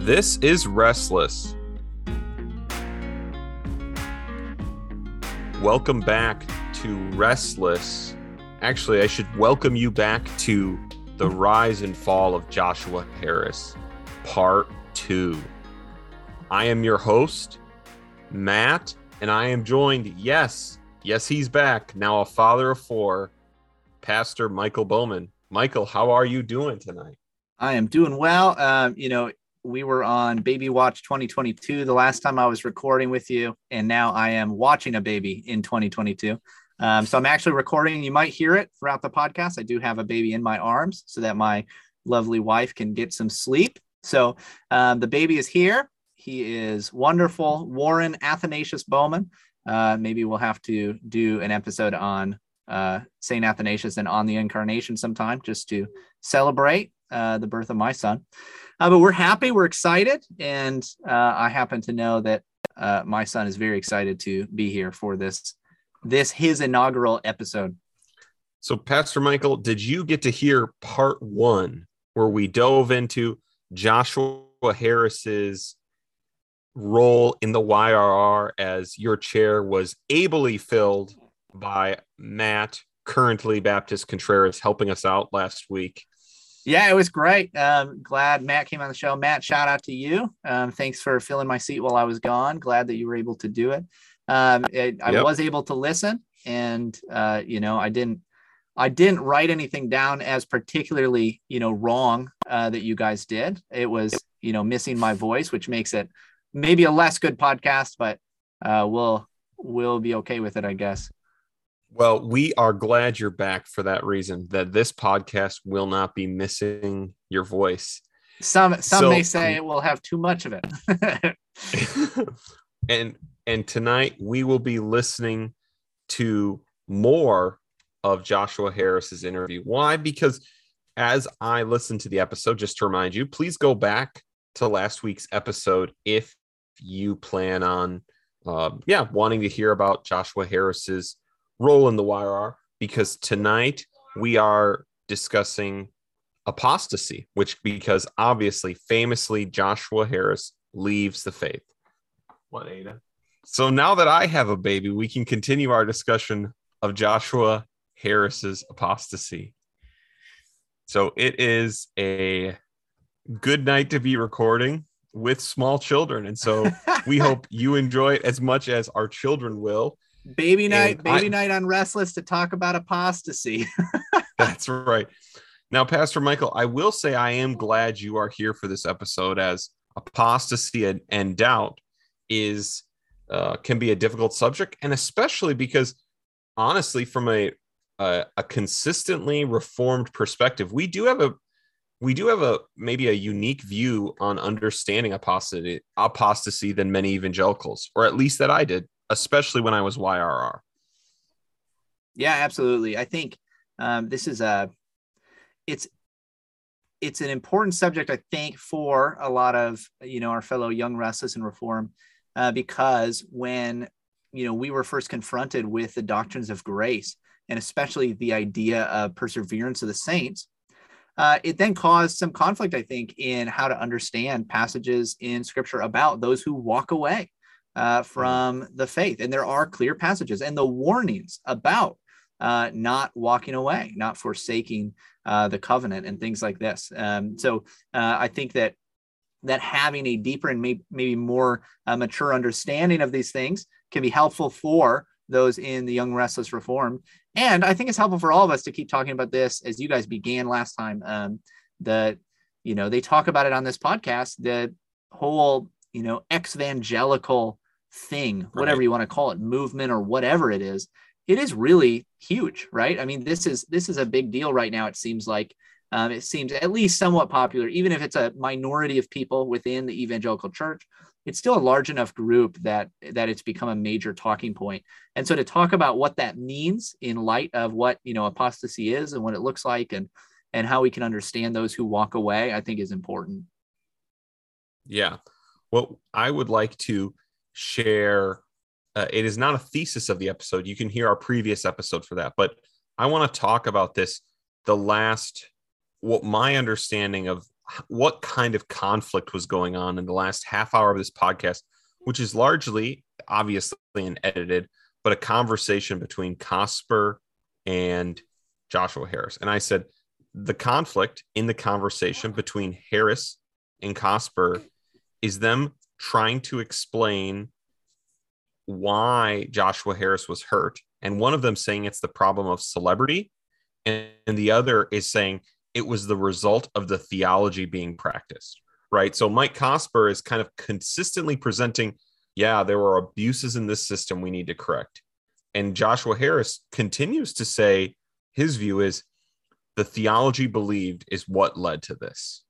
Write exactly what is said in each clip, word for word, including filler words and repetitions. This is Restless. Welcome back to Restless. Actually, I should welcome you back to The Rise and Fall of Joshua Harris, Part two. I am your host, Matt, and I am joined, yes, yes, he's back, now a father of four, Pastor Michael Bowman. Michael, how are you doing tonight? I am doing well. Um, you know, we were on Baby Watch twenty twenty-two the last time I was recording with you, and now I am watching a baby in twenty twenty-two. Um, so I'm actually recording. You might hear it throughout the podcast. I do have a baby in my arms so that my lovely wife can get some sleep. So um, the baby is here. He is wonderful. Warren Athanasius Bowman. Uh, maybe we'll have to do an episode on uh, Saint Athanasius and on the Incarnation sometime just to celebrate Uh, the birth of my son. Uh, but we're happy, we're excited, and uh, I happen to know that uh, my son is very excited to be here for this, this his inaugural episode. So, Pastor Michael, did you get to hear part one where we dove into Joshua Harris's role in the Y R R as your chair was ably filled by Matt, currently Baptist Contreras, helping us out last week? Yeah, it was great. Um, glad Matt came on the show. Matt, shout out to you. Um, thanks for filling my seat while I was gone. Glad that you were able to do it. Um, it I yep. was able to listen, and uh, you know, I didn't, I didn't write anything down as particularly, you know, wrong uh, that you guys did. It was, you know, missing my voice, which makes it maybe a less good podcast, but uh, we'll we'll be okay with it, I guess. Well, we are glad you're back for that reason, that this podcast will not be missing your voice. Some some so, may say it will have too much of it. and and tonight we will be listening to more of Joshua Harris's interview. Why? Because as I listen to the episode, just to remind you, please go back to last week's episode if you plan on uh, yeah, wanting to hear about Joshua Harris's role in the Y R R, because tonight we are discussing apostasy, which because obviously, famously, Joshua Harris leaves the faith. What, Ada? So now that I have a baby, we can continue our discussion of Joshua Harris's apostasy. So it is a good night to be recording with small children. And so we hope you enjoy it as much as our children will. Baby night, and baby I, night on Restless to talk about apostasy. That's right. Now, Pastor Michael, I will say I am glad you are here for this episode, as apostasy and, and doubt is uh, can be a difficult subject, and especially because, honestly, from a, a a consistently reformed perspective, we do have a we do have a maybe a unique view on understanding apostasy apostasy than many evangelicals, or at least that I did, especially when I was Y R R. Yeah, absolutely. I think um, this is a, it's, it's an important subject, I think, for a lot of, you know, our fellow Young Restless and Reformed, uh, because when, you know, we were first confronted with the doctrines of grace, and especially the idea of perseverance of the saints, uh, it then caused some conflict, I think, in how to understand passages in Scripture about those who walk away Uh, from the faith. And there are clear passages and the warnings about uh, not walking away, not forsaking uh, the covenant and things like this. Um, so uh, I think that that having a deeper and may, maybe more uh, mature understanding of these things can be helpful for those in the Young Restless Reformed. And I think it's helpful for all of us to keep talking about this, as you guys began last time. Um, the, you know, they talk about it on this podcast, the whole, you know, evangelical thing, whatever you want to call it, movement or whatever it is, it is really huge, right? I mean, this is this is a big deal right now. It seems like um, it seems at least somewhat popular, even if it's a minority of people within the evangelical church. It's still a large enough group that that it's become a major talking point. And so to talk about what that means in light of what, you know, apostasy is and what it looks like, and and how we can understand those who walk away, I think is important. Yeah. Well, I would like to share, uh, it is not a thesis of the episode. You can hear our previous episode for that, but I want to talk about this, the last, what my understanding of what kind of conflict was going on in the last half hour of this podcast, which is largely, obviously, an edited, but a conversation between Cosper and Joshua Harris. And I said, the conflict in the conversation between Harris and Cosper is them trying to explain why Joshua Harris was hurt. And one of them saying it's the problem of celebrity, and the other is saying it was the result of the theology being practiced, right? So Mike Cosper is kind of consistently presenting, yeah, there were abuses in this system we need to correct. And Joshua Harris continues to say his view is the theology believed is what led to this.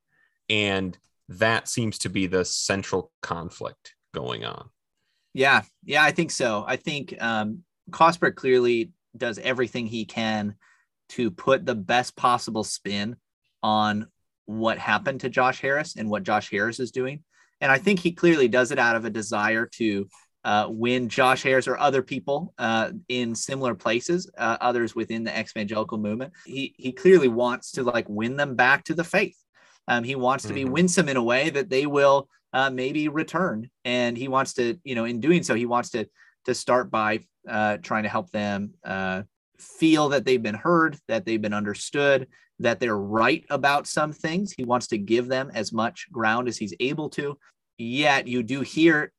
And that seems to be the central conflict going on. Yeah, yeah, I think so. I think um, Cosper clearly does everything he can to put the best possible spin on what happened to Josh Harris and what Josh Harris is doing. And I think he clearly does it out of a desire to uh, win Josh Harris or other people uh, in similar places, uh, others within the ex-evangelical movement. He he clearly wants to like win them back to the faith. Um, he wants to be mm-hmm. winsome in a way that they will uh, maybe return. And he wants to, you know, in doing so, he wants to to start by uh, trying to help them uh, feel that they've been heard, that they've been understood, that they're right about some things. He wants to give them as much ground as he's able to. Yet you do hear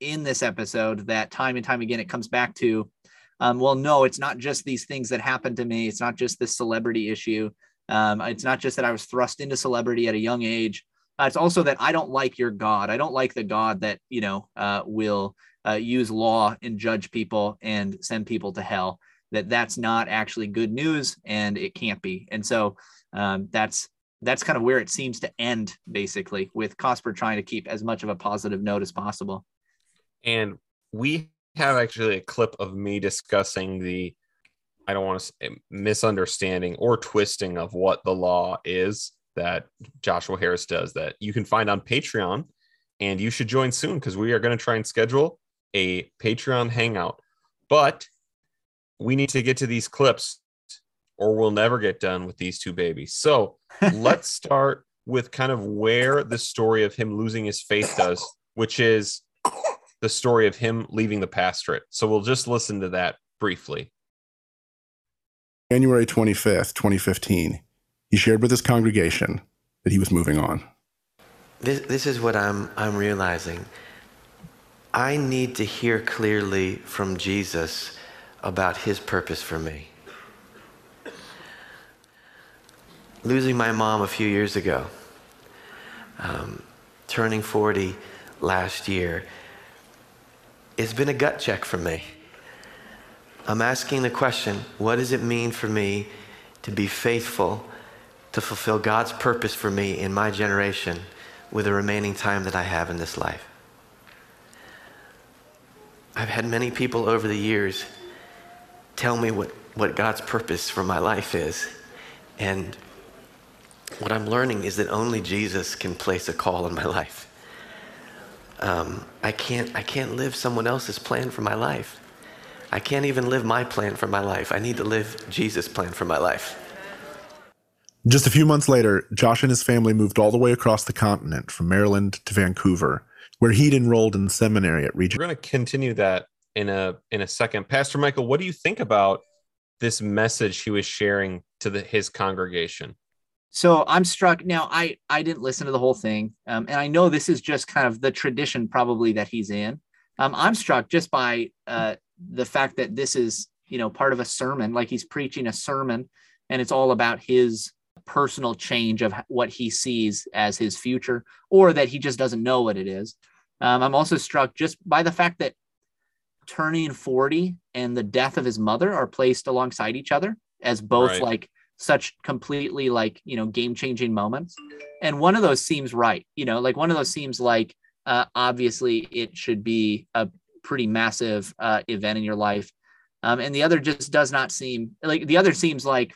in this episode that time and time again, it comes back to, um, well, no, it's not just these things that happened to me. It's not just this celebrity issue. Um, it's not just that I was thrust into celebrity at a young age. Uh, it's also that I don't like your God. I don't like the God that, you know, uh, will uh, use law and judge people and send people to hell. That that's not actually good news, and it can't be. And so um, that's that's kind of where it seems to end, basically, with Cosper trying to keep as much of a positive note as possible. And we have actually a clip of me discussing the, I don't want to say misunderstanding or twisting of what the law is that Joshua Harris does, that you can find on Patreon, and you should join soon because we are going to try and schedule a Patreon hangout. But we need to get to these clips or we'll never get done with these two babies. So let's start with kind of where the story of him losing his faith does, which is the story of him leaving the pastorate. So we'll just listen to that briefly. January twenty-fifth, twenty fifteen, he shared with his congregation that he was moving on. This, this is what I'm, I'm realizing. I need to hear clearly from Jesus about his purpose for me. Losing my mom a few years ago, um, turning forty last year, it's been a gut check for me. I'm asking the question, what does it mean for me to be faithful to fulfill God's purpose for me in my generation with the remaining time that I have in this life? I've had many people over the years tell me what, what God's purpose for my life is. And what I'm learning is that only Jesus can place a call in my life. Um, I can't, I can't live someone else's plan for my life. I can't even live my plan for my life. I need to live Jesus' plan for my life. Just a few months later, Josh and his family moved all the way across the continent from Maryland to Vancouver, where he'd enrolled in seminary at Regent. We're going to continue that in a in a second. Pastor Michael, what do you think about this message he was sharing to the, his congregation? So I'm struck. Now, I, I didn't listen to the whole thing. Um, and I know this is just kind of the tradition probably that he's in. Um, I'm struck just by uh, the fact that this is, you know, part of a sermon, like he's preaching a sermon, and it's all about his personal change of what he sees as his future, or that he just doesn't know what it is. Um, I'm also struck just by the fact that turning forty and the death of his mother are placed alongside each other as both right. like such completely like, you know, game-changing moments. And one of those seems right. You know, like one of those seems like, uh, obviously it should be a pretty massive uh, event in your life. Um, and the other just does not seem like the other seems like,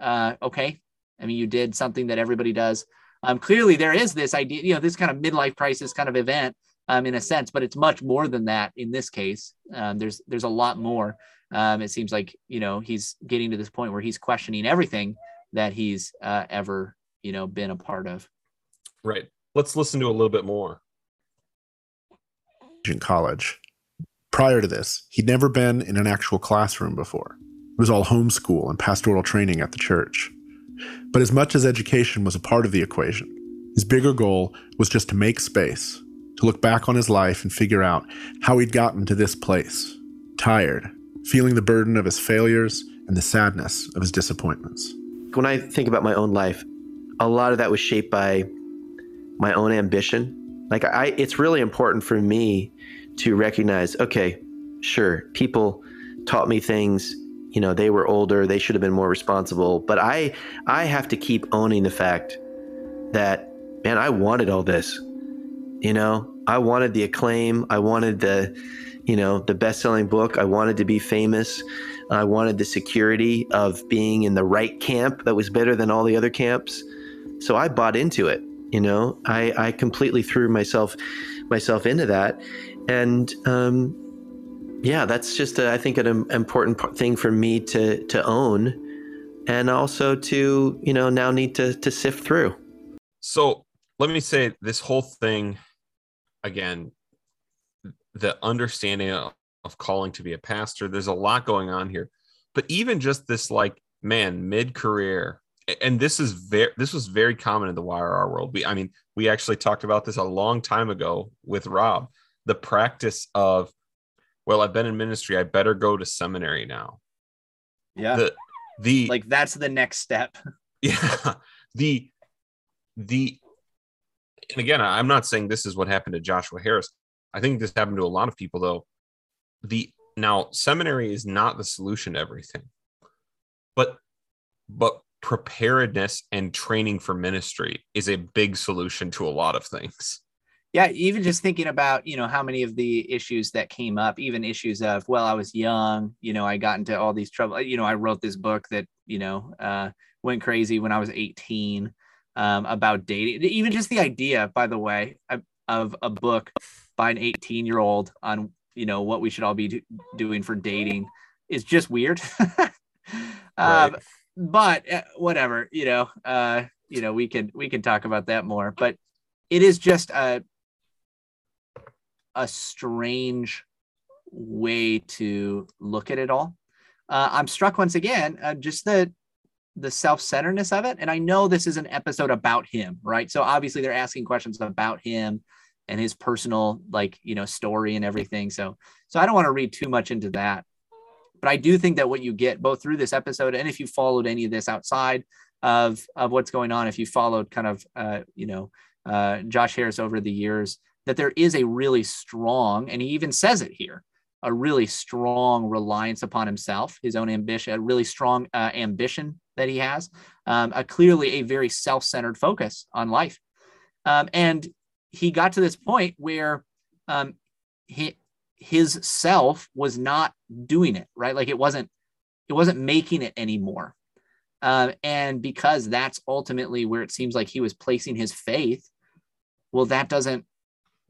uh, okay. I mean, you did something that everybody does. Um, clearly there is this idea, you know, this kind of midlife crisis kind of event, Um, in a sense, but it's much more than that in this case. Um, there's there's a lot more. Um, it seems like, you know, he's getting to this point where he's questioning everything that he's uh, ever you know, been a part of. Right. Let's listen to a little bit more. In college. Prior to this, he'd never been in an actual classroom before. It was all homeschool and pastoral training at the church. But as much as education was a part of the equation, his bigger goal was just to make space, to look back on his life and figure out how he'd gotten to this place, tired, feeling the burden of his failures and the sadness of his disappointments. When I think about my own life, a lot of that was shaped by my own ambition. Like I, it's really important for me to recognize, okay, sure, people taught me things, you know, they were older, they should have been more responsible, but I, I have to keep owning the fact that, man, I wanted all this, you know, I wanted the acclaim. I wanted the, you know, the best-selling book. I wanted to be famous. I wanted the security of being in the right camp that was better than all the other camps. So I bought into it, you know, I, I completely threw myself, myself into that. And, um, yeah, that's just, a, I think, an important thing for me to, to own, and also to, you know, now need to, to sift through. So let me say this whole thing again, the understanding of, of calling to be a pastor, there's a lot going on here, but even just this, like, man, mid-career, and this is very, this was very common in the Y R R world. We, I mean, we actually talked about this a long time ago with Rob, the practice of, well, I've been in ministry, I better go to seminary now. Yeah. The, the like that's the next step. Yeah. The, the, and again, I'm not saying this is what happened to Joshua Harris. I think this happened to a lot of people, though. The now seminary is not the solution to everything, but, but preparedness and training for ministry is a big solution to a lot of things. Yeah, even just thinking about, you know, how many of the issues that came up, even issues of, well, I was young, you know, I got into all these trouble. You know, I wrote this book that, you know, uh, went crazy when I was eighteen um, about dating. Even just the idea, by the way, of a book by an eighteen-year-old on, you know, what we should all be do- doing for dating is just weird. um, right. But uh, whatever, you know, uh, you know, we can we can talk about that more. But it is just a. Uh, a strange way to look at it all. Uh, I'm struck once again, uh, just the, the self-centeredness of it. And I know this is an episode about him, right? So obviously they're asking questions about him and his personal, like, you know, story and everything. So, so I don't want to read too much into that, but I do think that what you get both through this episode, and if you followed any of this outside of, of what's going on, if you followed kind of, uh, you know, uh, Josh Harris over the years, that there is a really strong, and he even says it here, a really strong reliance upon himself, his own ambition, a really strong uh, ambition that he has, um, a clearly a very self-centered focus on life. Um, and he got to this point where um, he, his self was not doing it, right? Like it wasn't, it wasn't making it anymore. Um, and because that's ultimately where it seems like he was placing his faith, well, that doesn't,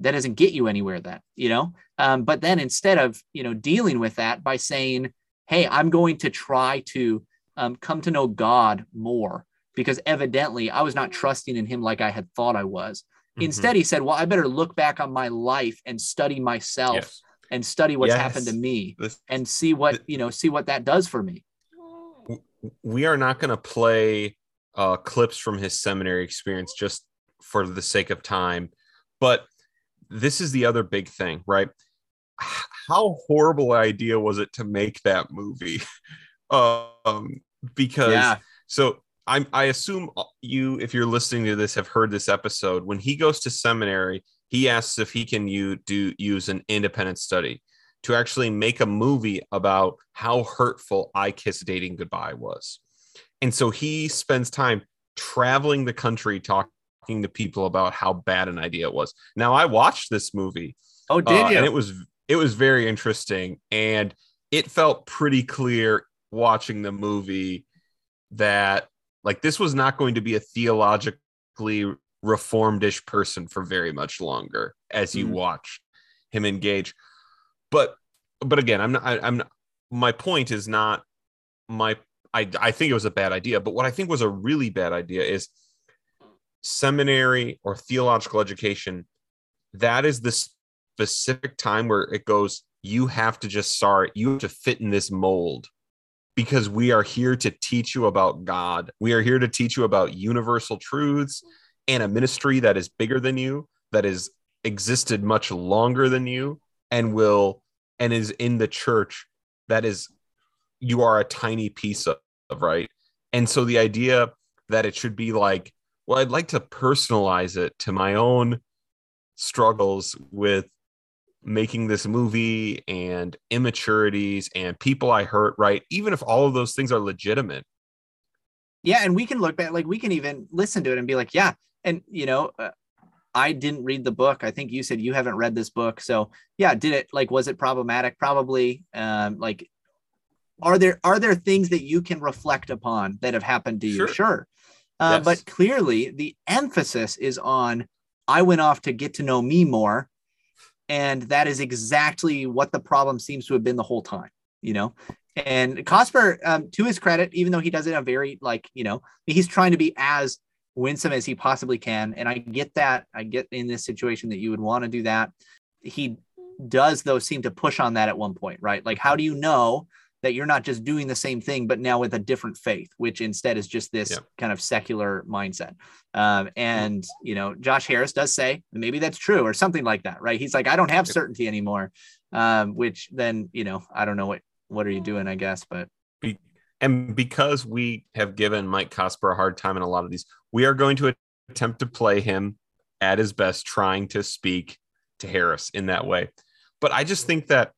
that doesn't get you anywhere that, you know, um, but then instead of, you know, dealing with that by saying, hey, I'm going to try to um, come to know God more, because evidently I was not trusting in him like I had thought I was. Mm-hmm. Instead, he said, well, I better look back on my life and study myself yes. and study what's yes. happened to me this, and see what, th- you know, see what that does for me. We are not going to play uh, clips from his seminary experience just for the sake of time, but this is the other big thing, right? How horrible idea was it to make that movie? um, because yeah. so I'm, I assume you, if you're listening to this, have heard this episode. When he goes to seminary, he asks if he can you do use an independent study to actually make a movie about how hurtful I Kiss Dating Goodbye was. And so he spends time traveling the country talking to people about how bad an idea it was. Now I watched this movie. Oh, did you? Uh, and it was it was very interesting, and it felt pretty clear watching the movie that like this was not going to be a theologically reformed-ish person for very much longer as you mm-hmm. watch him engage. But but again, I'm not. I, I'm not, my point is not my. I I think it was a bad idea. But what I think was a really bad idea is seminary or theological education, that is the specific time where it goes, you have to just, sorry, you have to fit in this mold, because we are here to teach you about God. We are here to teach you about universal truths and a ministry that is bigger than you, that has existed much longer than you, and will, and is in the church that is, you are a tiny piece of, right? And so the idea that it should be like, well, I'd like to personalize it to my own struggles with making this movie and immaturities and people I hurt, right? Even if all of those things are legitimate. Yeah. And we can look back, like we can even listen to it and be like, yeah. And, you know, uh, I didn't read the book. I think you said you haven't read this book. So yeah. Did it, like, was it problematic? Probably. Um, like, are there, are there things that you can reflect upon that have happened to you? Sure. sure. Uh, yes. But clearly the emphasis is on, I went off to get to know me more. And that is exactly what the problem seems to have been the whole time, you know? And Cosper, um, to his credit, even though he does it a very, like, you know, he's trying to be as winsome as he possibly can. And I get that. I get in this situation that you would want to do that. He does, though, seem to push on that at one point, right? Like, how do you know that you're not just doing the same thing, but now with a different faith, which instead is just this yeah. kind of secular mindset? Um, and, you know, Josh Harris does say, maybe that's true or something like that, right? He's like, I don't have certainty anymore, um, which then, you know, I don't know what, what are you doing, I guess, but. Be- and because we have given Mike Cosper a hard time in a lot of these, we are going to attempt to play him at his best, trying to speak to Harris in that way. But I just think that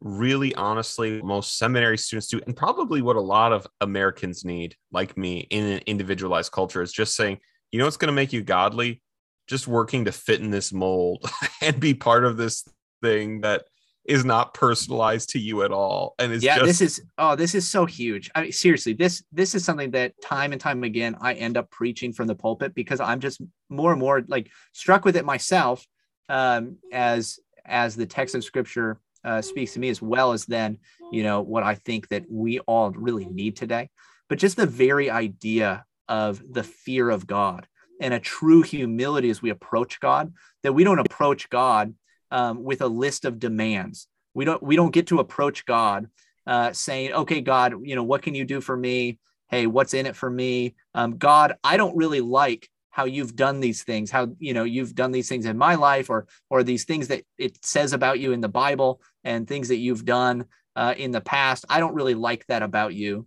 really, honestly, most seminary students do, and probably what a lot of Americans need, like me, in an individualized culture, is just saying, you know what's going to make you godly? Just working to fit in this mold and be part of this thing that is not personalized to you at all. And it's yeah, just... this is, oh, this is so huge. I mean, seriously, this, this is something that time and time again, I end up preaching from the pulpit, because I'm just more and more like struck with it myself, um, as, as the text of scripture uh, speaks to me, as well as then, you know, what I think that we all really need today, but just the very idea of the fear of God and a true humility as we approach God, that we don't approach God Um, with a list of demands. We don't, we don't get to approach God uh, saying, okay, God, you know, what can you do for me? Hey, what's in it for me? Um, God, I don't really like how you've done these things, how, you know, you've done these things in my life, or, or these things that it says about you in the Bible and things that you've done uh, in the past. I don't really like that about you.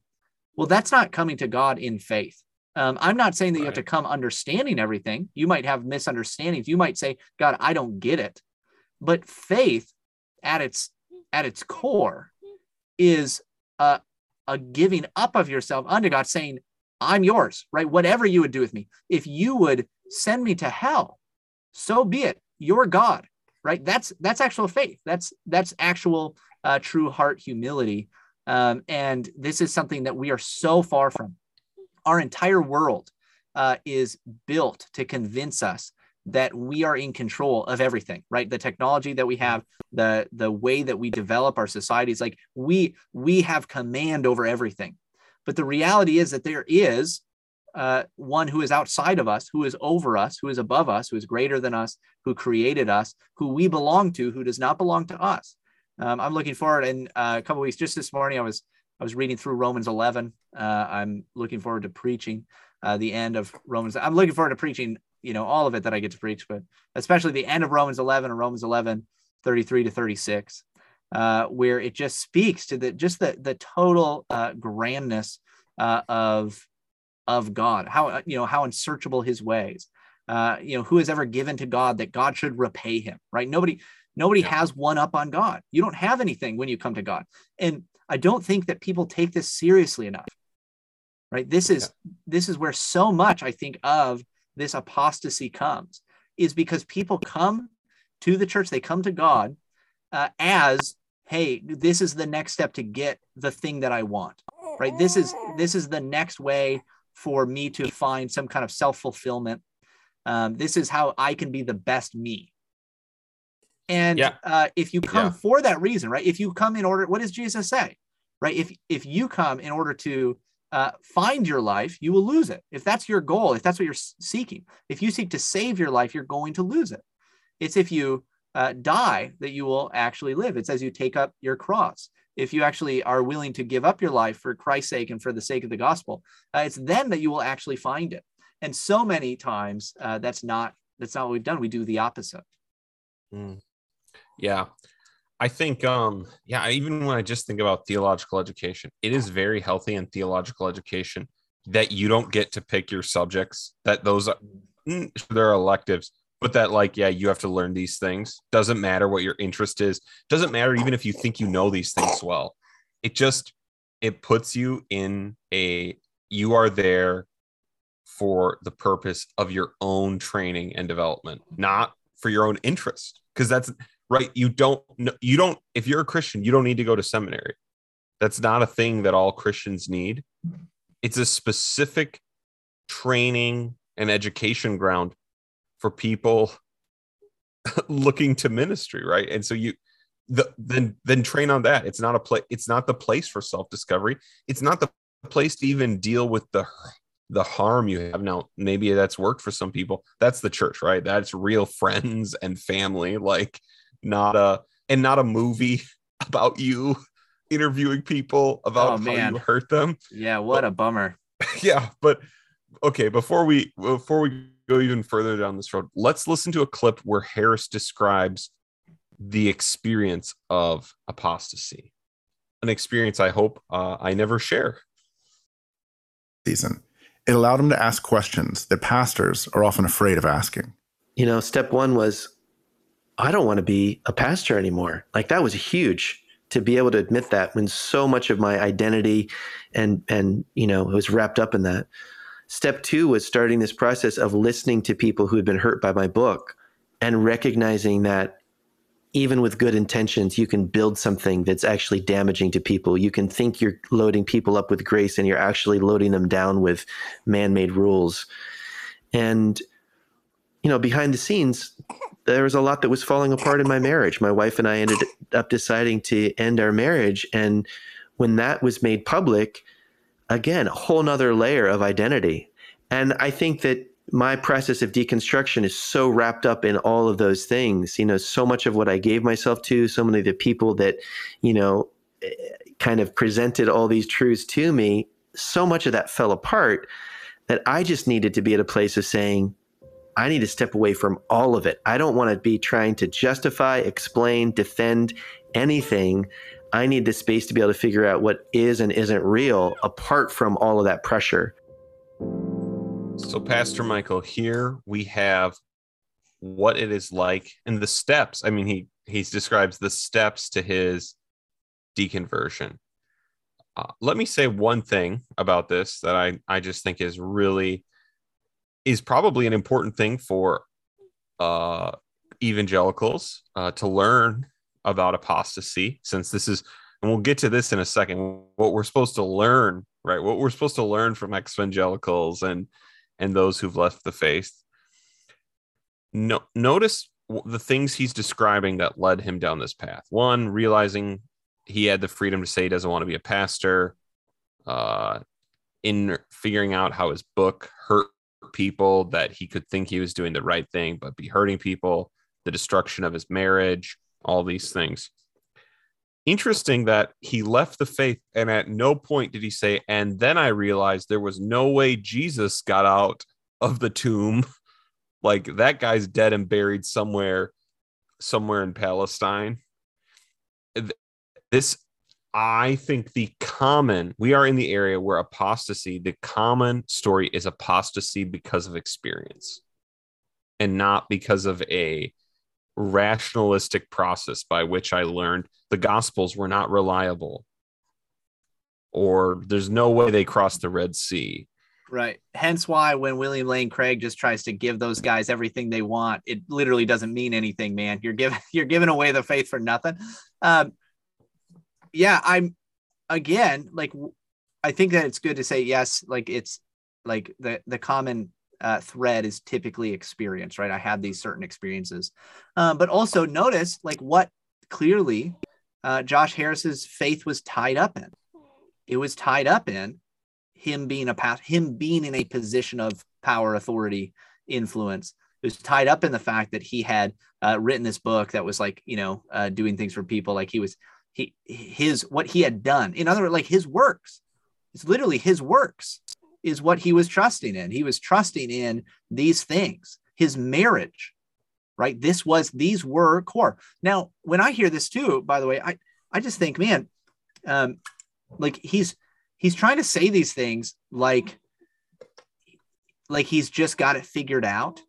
Well, that's not coming to God in faith. Um, I'm not saying that you have to come understanding everything. You might have misunderstandings. You might say, God, I don't get it. But faith at its at its core is a, a giving up of yourself unto God, saying, I'm yours, right? Whatever you would do with me, if you would send me to hell, so be it. You're God, right? That's that's actual faith. That's that's actual uh, true heart humility. Um, and this is something that we are so far from. Our entire world uh, is built to convince us that we are in control of everything, right? The technology that we have, the, the way that we develop our societies, like we, we have command over everything. But the reality is that there is uh, one who is outside of us, who is over us, who is above us, who is greater than us, who created us, who we belong to, who does not belong to us. Um, I'm looking forward in uh, a couple of weeks. Just this morning, I was, I was reading through Romans eleven. Uh, I'm looking forward to preaching uh, the end of Romans. I'm looking forward to preaching you know, all of it that I get to preach, but especially the end of Romans eleven and Romans eleven, thirty-three to thirty-six, uh, where it just speaks to the, just the, the total uh, grandness uh, of, of God, how, you know, how unsearchable his ways, uh, you know, who has ever given to God that God should repay him, right? Nobody, nobody yeah. has one up on God. You don't have anything when you come to God. And I don't think that people take this seriously enough, right? This is, yeah. this is where so much I think of this apostasy comes, is because people come to the church, they come to God uh, as, hey, this is the next step to get the thing that I want, right? This is, this is the next way for me to find some kind of self-fulfillment. Um, this is how I can be the best me. And yeah. uh, if you come yeah. for that reason, right? If you come in order, what does Jesus say, right? If, if you come in order to uh, find your life, you will lose it. If that's your goal, if that's what you're seeking, if you seek to save your life, you're going to lose it. It's if you uh, die that you will actually live. It's as you take up your cross. If you actually are willing to give up your life for Christ's sake and for the sake of the gospel, uh, it's then that you will actually find it. And so many times uh, that's not that's not what we've done. We do the opposite. Mm. Yeah, I think, um, yeah, even when I just think about theological education, it is very healthy in theological education that you don't get to pick your subjects, that those are, they're electives, but that like, yeah, you have to learn these things. Doesn't matter what your interest is. Doesn't matter even if you think you know these things well. It just, it puts you in a, you are there for the purpose of your own training and development, not for your own interest. Because that's right. You don't you don't if you're a Christian, you don't need to go to seminary. That's not a thing that all Christians need. It's a specific training and education ground for people looking to ministry. Right. And so you the, then then train on that. It's not a place. It's not the place for self-discovery. It's not the place to even deal with the the harm you have. Now, maybe that's worked for some people. That's the church, right? That's real friends and family, like not a, and not a movie about you interviewing people about oh, man. how you hurt them. Yeah. What but, a bummer. Yeah. But okay. Before we, before we go even further down this road, let's listen to a clip where Harris describes the experience of apostasy, an experience I hope uh, I never share. Season. It allowed him to ask questions that pastors are often afraid of asking. You know, step one was, I don't want to be a pastor anymore. Like that was huge to be able to admit that when so much of my identity and, and you know, it was wrapped up in that. Step two was starting this process of listening to people who had been hurt by my book and recognizing that even with good intentions, you can build something that's actually damaging to people. You can think you're loading people up with grace and you're actually loading them down with man-made rules. And, you know, behind the scenes, there was a lot that was falling apart in my marriage. My wife and I ended up deciding to end our marriage. And when that was made public, again, a whole nother layer of identity. And I think that my process of deconstruction is so wrapped up in all of those things, you know, so much of what I gave myself to, so many of the people that, you know, kind of presented all these truths to me, so much of that fell apart that I just needed to be at a place of saying, I need to step away from all of it. I don't want to be trying to justify, explain, defend anything. I need the space to be able to figure out what is and isn't real apart from all of that pressure. So, Pastor Michael, here we have what it is like and the steps. I mean, he he describes the steps to his deconversion. Uh, let me say one thing about this that I, I just think is really, is probably an important thing for uh, evangelicals uh, to learn about apostasy, since this is, and we'll get to this in a second, what we're supposed to learn, right? What we're supposed to learn from ex-evangelicals and and those who've left the faith. No, notice the things he's describing that led him down this path. One, realizing he had the freedom to say he doesn't want to be a pastor. Uh, in figuring out how his book hurt people, that he could think he was doing the right thing, but be hurting people, the destruction of his marriage, all these things. Interesting that he left the faith, and at no point did he say, and then I realized there was no way Jesus got out of the tomb. Like that guy's dead and buried somewhere, somewhere in Palestine. This, I think the common, we are in the area where apostasy, the common story is apostasy because of experience and not because of a rationalistic process by which I learned the Gospels were not reliable, or there's no way they crossed the Red Sea. Right. Hence why when William Lane Craig just tries to give those guys everything they want, it literally doesn't mean anything, man. You're giving you're giving away the faith for nothing. Um, yeah, I'm again like I think that it's good to say yes. Like it's like the the common. Uh, thread is typically experience, right? I had these certain experiences, uh, but also notice like what clearly uh, Josh Harris's faith was tied up in. It was tied up in him being a past, him being in a position of power, authority, influence. It was tied up in the fact that he had uh, written this book that was like, you know, uh, doing things for people. Like he was, he, his, what he had done, in other words, like his works, it's literally his works is what he was trusting in. He was trusting in these things, his marriage, right? This was, these were core. Now, when I hear this too, by the way, I, I just think, man, um, like he's, he's trying to say these things like, like he's just got it figured out.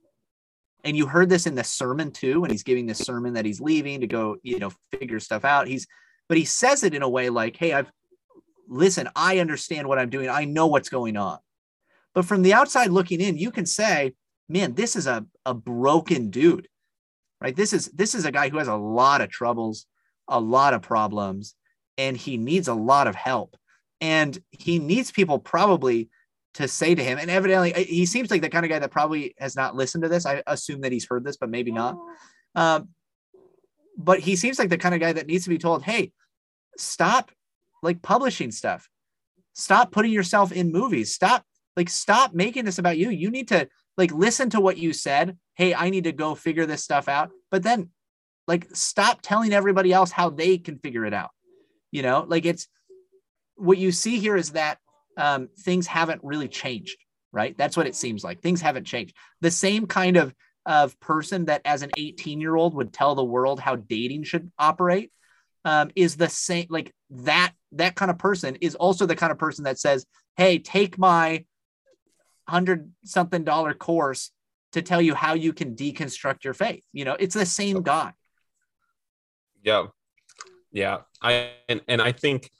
And you heard this in the sermon too, when he's giving this sermon that he's leaving to go, you know, figure stuff out. He's, but he says it in a way like, hey, I've, listen, I understand what I'm doing. I know what's going on. But from the outside looking in, you can say, man, this is a, a broken dude, right? This is, this is a guy who has a lot of troubles, a lot of problems, and he needs a lot of help. And he needs people probably to say to him, and evidently he seems like the kind of guy that probably has not listened to this. I assume that he's heard this, but maybe not. Um, but he seems like the kind of guy that needs to be told, hey, stop like publishing stuff. Stop putting yourself in movies. Stop, like, stop making this about you. You need to like, listen to what you said. Hey, I need to go figure this stuff out. But then like, stop telling everybody else how they can figure it out. You know, like it's, what you see here is that um, things haven't really changed, right? That's what it seems like. Things haven't changed. The same kind of, of person that as an eighteen year old would tell the world how dating should operate um, is the same, like that, that kind of person is also the kind of person that says, hey, take my hundred something dollar course to tell you how you can deconstruct your faith. You know, it's the same guy. Yeah. Yeah. I, and, and I think,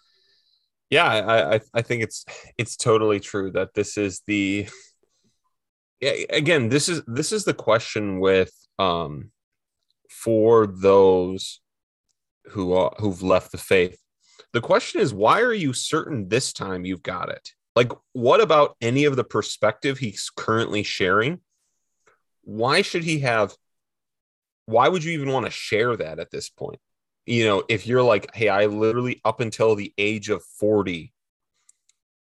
Yeah, I, I I think it's it's totally true that this is the again this is this is the question with um for those who are, who've left the faith. The question is, why are you certain this time you've got it? Like, what about any of the perspective he's currently sharing? Why should he have? Why would you even want to share that at this point? You know, if you're like, hey, I literally up until the age of forty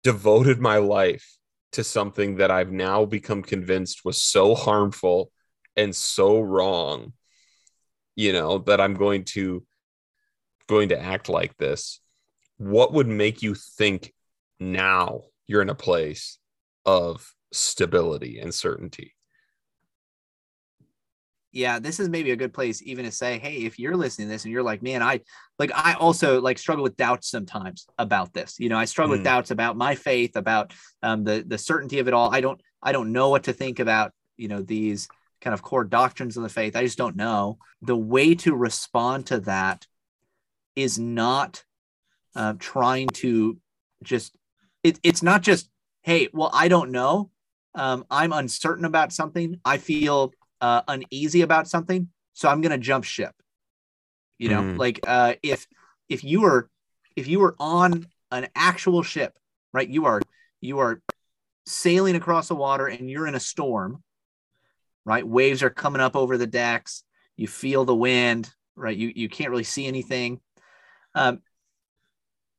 devoted my life to something that I've now become convinced was so harmful and so wrong, you know, that I'm going to going to act like this. What would make you think now you're in a place of stability and certainty? Yeah, this is maybe a good place even to say, hey, if you're listening to this and you're like, man, I like I also like struggle with doubts sometimes about this. You know, I struggle mm. with doubts about my faith, about um, the the certainty of it all. I don't I don't know what to think about, you know, these kind of core doctrines of the faith. I just don't know. The way to respond to that is not uh, trying to just it, it's not just, hey, well, I don't know. Um, I'm uncertain about something. I feel Uh, uneasy about something, so I'm going to jump ship. You know, mm. like uh, if if you were if you were on an actual ship, right? You are you are sailing across the water, and you're in a storm, right? Waves are coming up over the decks. You feel the wind, right? You you can't really see anything. Um,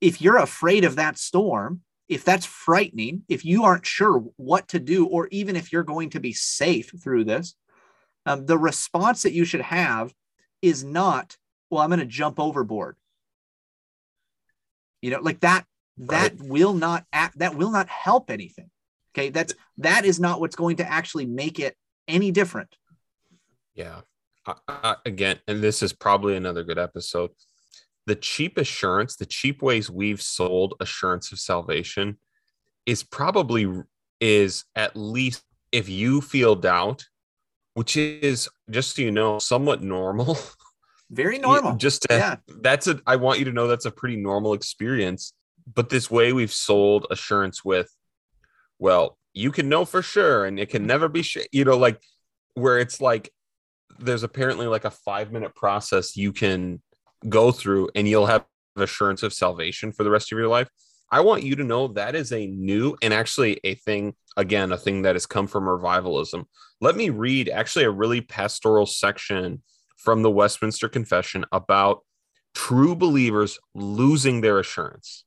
if you're afraid of that storm, if that's frightening, if you aren't sure what to do, or even if you're going to be safe through this. Um, the response that you should have is not, well, I'm going to jump overboard. You know, like that, that right. will not act, that will not help anything. Okay. That's, that is not what's going to actually make it any different. Yeah. I, I, again, and this is probably another good episode. The cheap assurance, the cheap ways we've sold assurance of salvation is probably is at least if you feel doubt, which is, just so you know, somewhat normal. Very normal. Just to, yeah. That's a. I want you to know that's a pretty normal experience. But this way we've sold assurance with, well, you can know for sure, and it can never be, sh-, you know, like where it's like there's apparently like a five minute process you can go through, and you'll have assurance of salvation for the rest of your life. I want you to know that is a new and actually a thing, again, a thing that has come from revivalism. Let me read actually a really pastoral section from the Westminster Confession about true believers losing their assurance.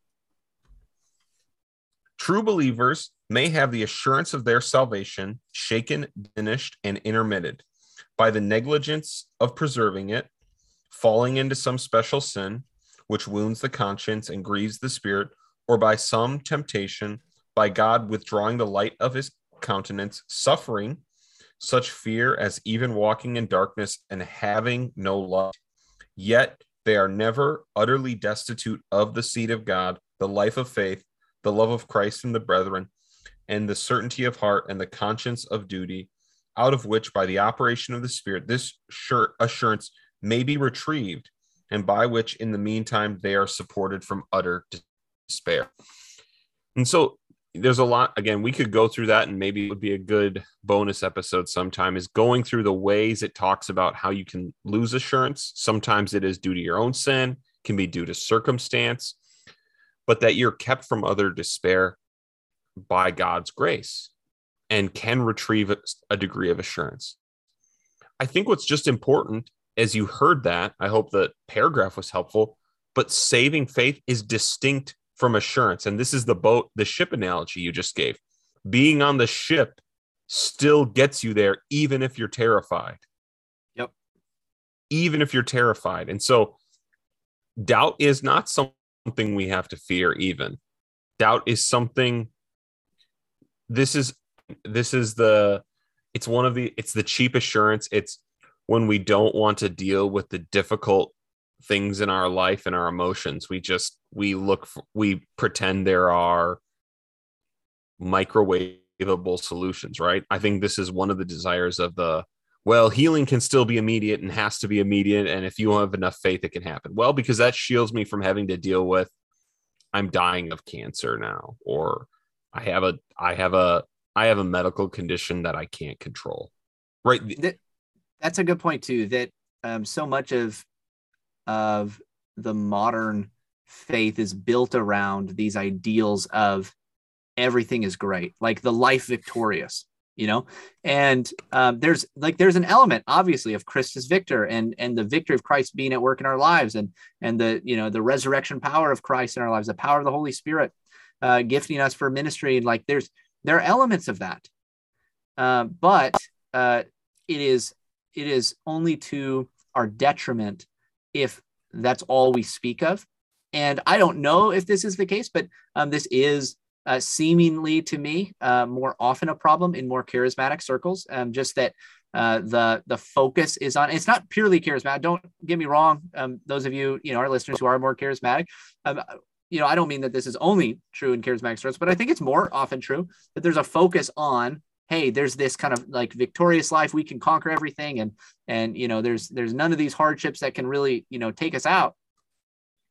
True believers may have the assurance of their salvation shaken, diminished, and intermitted by the negligence of preserving it, falling into some special sin which wounds the conscience and grieves the spirit, or by some temptation, by God withdrawing the light of his countenance, suffering such fear as even walking in darkness and having no light. Yet they are never utterly destitute of the seed of God, the life of faith, the love of Christ and the brethren, and the certainty of heart and the conscience of duty, out of which, by the operation of the Spirit, this sure assurance may be retrieved, and by which, in the meantime, they are supported from utter despair. And so there's a lot, again, we could go through that, and maybe it would be a good bonus episode sometime, is going through the ways it talks about how you can lose assurance. Sometimes it is due to your own sin, can be due to circumstance, but that you're kept from utter despair by God's grace and can retrieve a degree of assurance. I think what's just important, as you heard that, I hope the paragraph was helpful, but saving faith is distinct from assurance. And this is the boat, the ship analogy you just gave. Being on the ship still gets you there, even if you're terrified. Yep. Even if you're terrified. And so doubt is not something we have to fear, even. Doubt is something, this is, this is the, it's one of the, it's the cheap assurance. It's when we don't want to deal with the difficult things in our life and our emotions. We just, we look, for, we pretend there are microwavable solutions, right? I think this is one of the desires of the, well, healing can still be immediate and has to be immediate. And if you have enough faith, it can happen. Well, because that shields me from having to deal with, I'm dying of cancer now, or I have a, I have a, I have a medical condition that I can't control. Right. That, that's a good point too, that um, so much of, of the modern faith is built around these ideals of everything is great, like the life victorious, you know, and um, there's like, there's an element obviously of Christus Victor and, and the victory of Christ being at work in our lives, and, and the, you know, the resurrection power of Christ in our lives, the power of the Holy Spirit uh, gifting us for ministry. And like, there's, there are elements of that, uh, but uh, it is it is only to our detriment if that's all we speak of. And I don't know if this is the case, but um, this is uh, seemingly to me uh, more often a problem in more charismatic circles. Um, just that uh, the the focus is on. It's not purely charismatic. Don't get me wrong. Um, those of you you know our listeners who are more charismatic. Um, you know, I don't mean that this is only true in charismatic circles, but I think it's more often true that there's a focus on, hey, there's this kind of like victorious life. We can conquer everything. And, and, you know, there's, there's none of these hardships that can really, you know, take us out.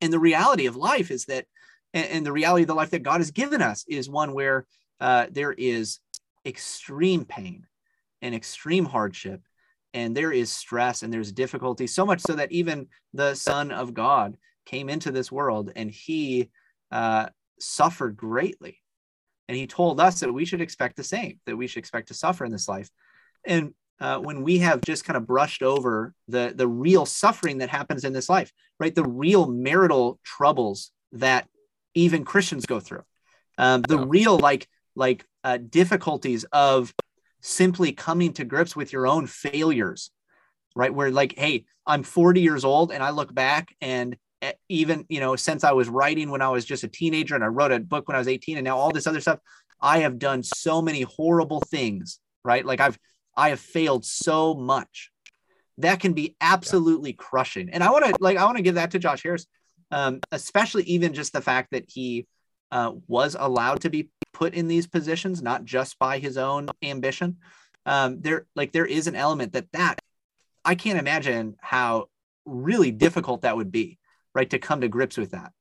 And the reality of life is that, and, and the reality of the life that God has given us is one where uh, there is extreme pain and extreme hardship, and there is stress and there's difficulty, so much so that even the Son of God came into this world and he uh, suffered greatly. And he told us that we should expect the same, that we should expect to suffer in this life. And uh, when we have just kind of brushed over the, the real suffering that happens in this life, right? The real marital troubles that even Christians go through, um, the real like, like uh, difficulties of simply coming to grips with your own failures, right? Where like, hey, I'm forty years old and I look back and even, you know, since I was writing when I was just a teenager and I wrote a book when I was eighteen and now all this other stuff, I have done so many horrible things, right? Like I've, I have failed so much. That can be absolutely crushing. And I want to like, I want to give that to Josh Harris, um, especially even just the fact that he uh, was allowed to be put in these positions, not just by his own ambition. Um, there, like there is an element that that I can't imagine how really difficult that would be. Right, to come to grips with that.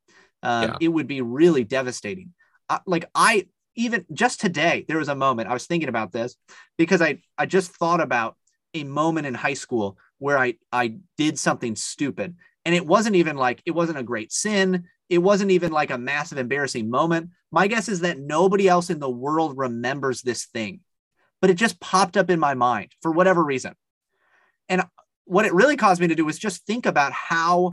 Um, yeah. It would be really devastating. I, like I, even just today, there was a moment I was thinking about this because I, I just thought about a moment in high school where I, I did something stupid, and it wasn't even like, it wasn't a great sin. It wasn't even like a massive embarrassing moment. My guess is that nobody else in the world remembers this thing, but it just popped up in my mind for whatever reason. And what it really caused me to do was just think about how,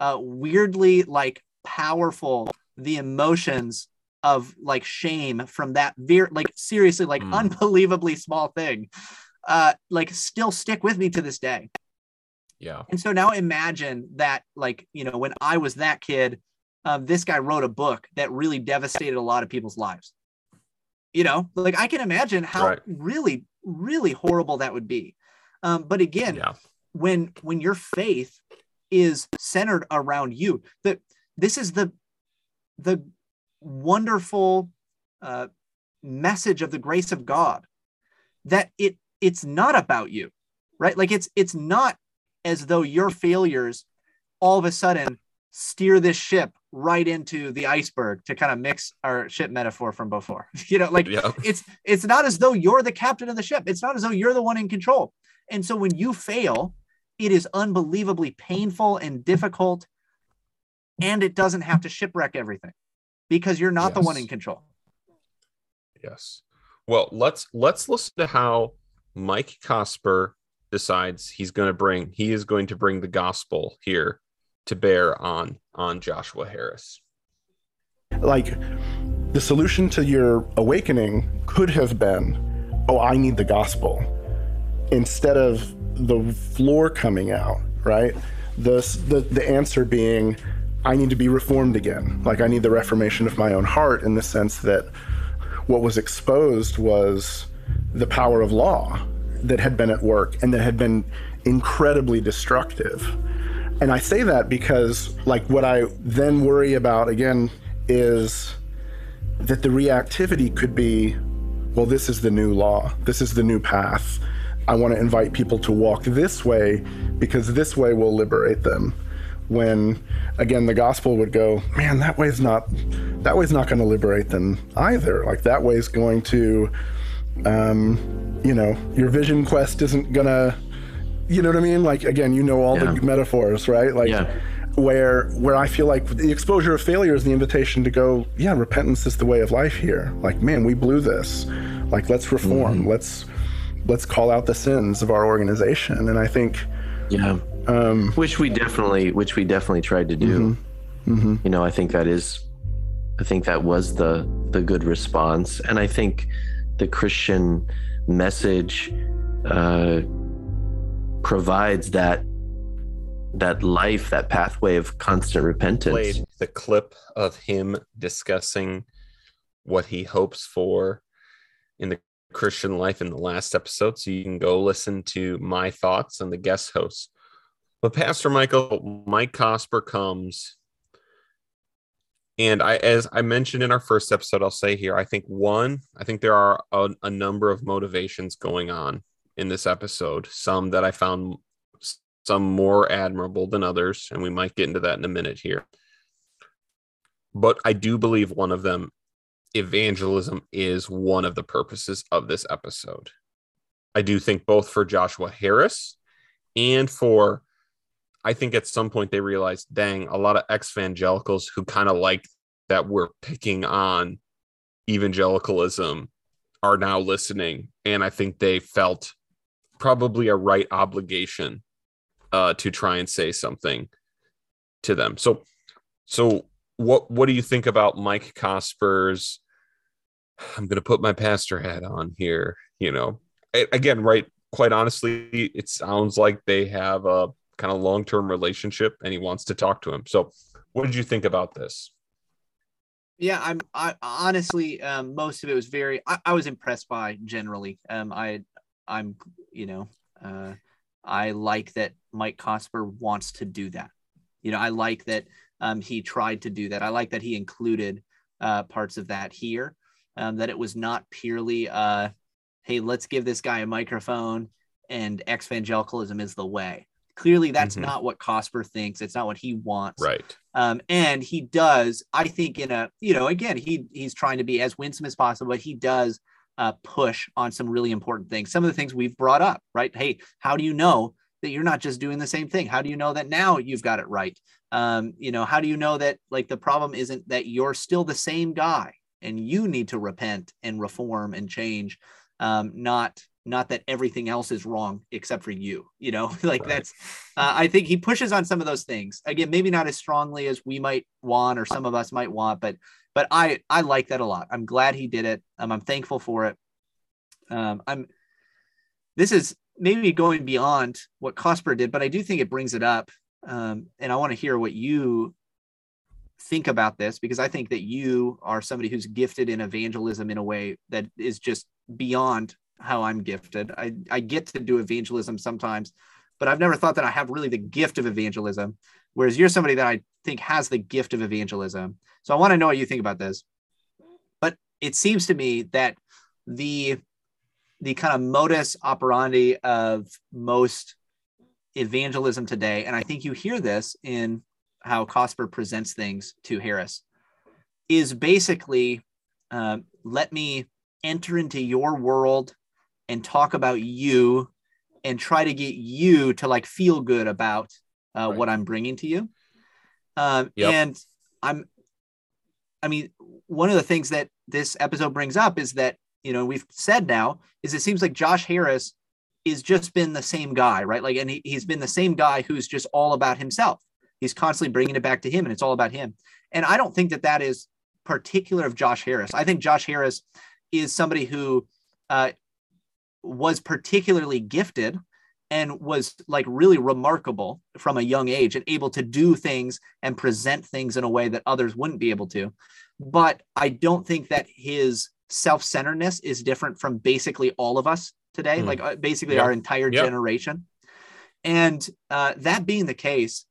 Uh, weirdly, like powerful the emotions of like shame from that very, like seriously, like mm. unbelievably small thing, uh, like still stick with me to this day. Yeah. And so now imagine that, like, you know, when I was that kid, um, this guy wrote a book that really devastated a lot of people's lives. You know, like I can imagine how right. really, really horrible that would be. Um, but again, yeah. when, when your faith is centered around you, that this is the, the wonderful uh, message of the grace of God, that it, it's not about you, right? Like it's, it's not as though your failures all of a sudden steer this ship right into the iceberg, to kind of mix our ship metaphor from before, you know, like yeah. it's, it's not as though you're the captain of the ship. It's not as though you're the one in control. And so when you fail, it is unbelievably painful and difficult, and it doesn't have to shipwreck everything because you're not yes. the one in control. Yes. Well, let's, let's listen to how Mike Cosper decides he's going to bring, he is going to bring the gospel here to bear on, on Joshua Harris. Like, the solution to your awakening could have been, oh, I need the gospel, instead of the floor coming out, right? The, the, the answer being, I need to be reformed again. Like, I need the reformation of my own heart, in the sense that what was exposed was the power of law that had been at work and that had been incredibly destructive. And I say that because, like, what I then worry about again is that the reactivity could be, well, this is the new law. This is the new path. I want to invite people to walk this way because this way will liberate them. When, again, the gospel would go, man, that way's not, that way's not going to liberate them either. Like, that way's going to, um, you know, your vision quest isn't going to, you know what I mean? Like, again, you know all yeah. the metaphors, right? Like, yeah. where where I feel like the exposure of failure is the invitation to go, yeah, repentance is the way of life here. Like, man, we blew this. Like, let's reform. Mm-hmm. Let's let's call out the sins of our organization. And I think, yeah, um, which we definitely, which we definitely tried to do. Mm-hmm. Mm-hmm. You know, I think that is, I think that was the the good response. And I think the Christian message Uh, provides that that life, that pathway of constant repentance. Played the clip of him discussing what he hopes for in the Christian life in the last episode, so you can go listen to my thoughts and the guest hosts. But Pastor Michael, Mike Cosper comes, and I, as I mentioned in our first episode, I'll say here, I think one, I think there are a, a number of motivations going on in this episode, some that I found some more admirable than others, and we might get into that in a minute here. But I do believe one of them, evangelism, is one of the purposes of this episode. I do think both for Joshua Harris and for, I think at some point they realized, dang, a lot of ex-evangelicals who kind of like that we're picking on evangelicalism are now listening, and I think they felt probably a right obligation uh, to try and say something to them. So, so what, what do you think about Mike Cosper's, I'm going to put my pastor hat on here, you know, it, again, right. Quite honestly, it sounds like they have a kind of long-term relationship and he wants to talk to him. So what did you think about this? Yeah, I'm I, honestly, um, most of it was very, I, I was impressed by generally. Um, I, I'm, you know, uh, I like that Mike Cosper wants to do that. You know, I like that um, he tried to do that. I like that he included uh, parts of that here, um, that it was not purely, uh, hey, let's give this guy a microphone and ex-evangelicalism is the way. Clearly, that's mm-hmm. not what Cosper thinks. It's not what he wants. Right. Um, and he does, I think, in a, you know, again, he he's trying to be as winsome as possible, but he does Uh, push on some really important things. Some of the things we've brought up, right? Hey, how do you know that you're not just doing the same thing? How do you know that now you've got it right? Um, you know, how do you know that, like, the problem isn't that you're still the same guy and you need to repent and reform and change, um, not not that everything else is wrong except for you, you know, like right. that's, uh, I think he pushes on some of those things. Again, maybe not as strongly as we might want, or some of us might want, but, but I, I like that a lot. I'm glad he did it. Um, I'm thankful for it. Um, I'm, this is maybe going beyond what Cosper did, but I do think it brings it up. Um, and I want to hear what you think about this, because I think that you are somebody who's gifted in evangelism in a way that is just beyond how I'm gifted. I, I get to do evangelism sometimes, but I've never thought that I have really the gift of evangelism, whereas you're somebody that I think has the gift of evangelism. So I want to know what you think about this. But it seems to me that the, the kind of modus operandi of most evangelism today, and I think you hear this in how Cosper presents things to Harris, is basically, um, let me enter into your world and talk about you and try to get you to like feel good about uh, right. what I'm bringing to you. Um, yep. And I'm, I mean, one of the things that this episode brings up is that, you know, we've said now is it seems like Josh Harris is just been the same guy, right? Like, and he, he's been the same guy who's just all about himself. He's constantly bringing it back to him and it's all about him. And I don't think that that is particular of Josh Harris. I think Josh Harris is somebody who uh, was particularly gifted and was like really remarkable from a young age and able to do things and present things in a way that others wouldn't be able to. But I don't think that his self-centeredness is different from basically all of us today, mm. like uh, basically yeah. our entire yeah. generation. And uh, that being the case,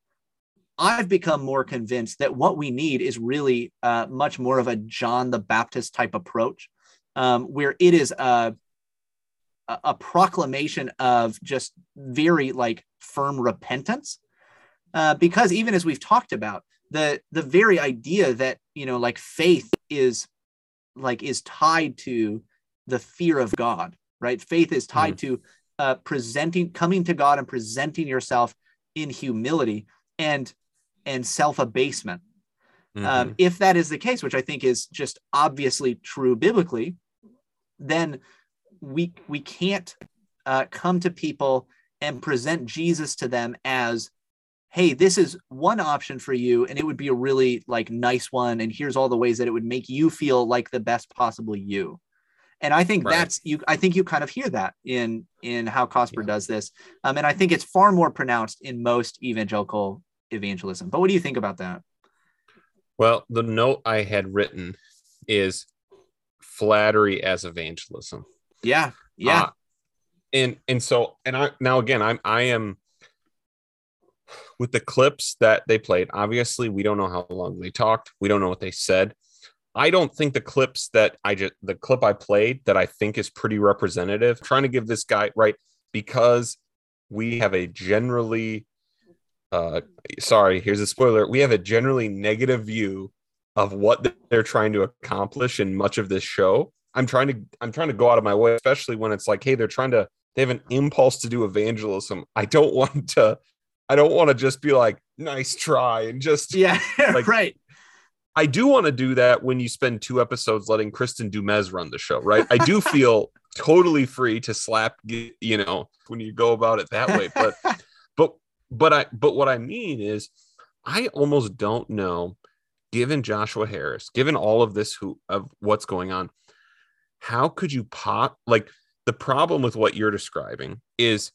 I've become more convinced that what we need is really uh, much more of a John the Baptist type approach, um, where it is a, a proclamation of just very like firm repentance. Uh, because even as we've talked about, the the very idea that, you know, like faith is like is tied to the fear of God, right? Faith is tied mm-hmm. to uh, presenting, coming to God and presenting yourself in humility and and self-abasement. Mm-hmm. Um, if that is the case, which I think is just obviously true biblically, then we we can't uh, come to people and present Jesus to them as, hey, this is one option for you, and it would be a really like nice one, and here's all the ways that it would make you feel like the best possible you. And I think right. that's you. I think you kind of hear that in in how Cosper yeah. does this, um, and I think it's far more pronounced in most evangelical evangelism. But what do you think about that? Well, the note I had written is flattery as evangelism. Yeah, yeah, uh, and and so and I now again I'm I am with the clips that they played. Obviously, we don't know how long they talked. We don't know what they said. I don't think the clips that I just, the clip I played that I think is pretty representative, I'm trying to give this guy, right, because we have a generally, uh, sorry, here's a spoiler. We have a generally negative view of what they're trying to accomplish in much of this show. I'm trying to, I'm trying to go out of my way, especially when it's like, hey, they're trying to, they have an impulse to do evangelism. I don't want to, I don't want to just be like, nice try and just, yeah, like, right. I do want to do that when you spend two episodes letting Kristen Dumez run the show, right? I do feel totally free to slap, you know, when you go about it that way. But, but, but I, but what I mean is I almost don't know, given Joshua Harris, given all of this, who of what's going on, how could you pop? Like the problem with what you're describing is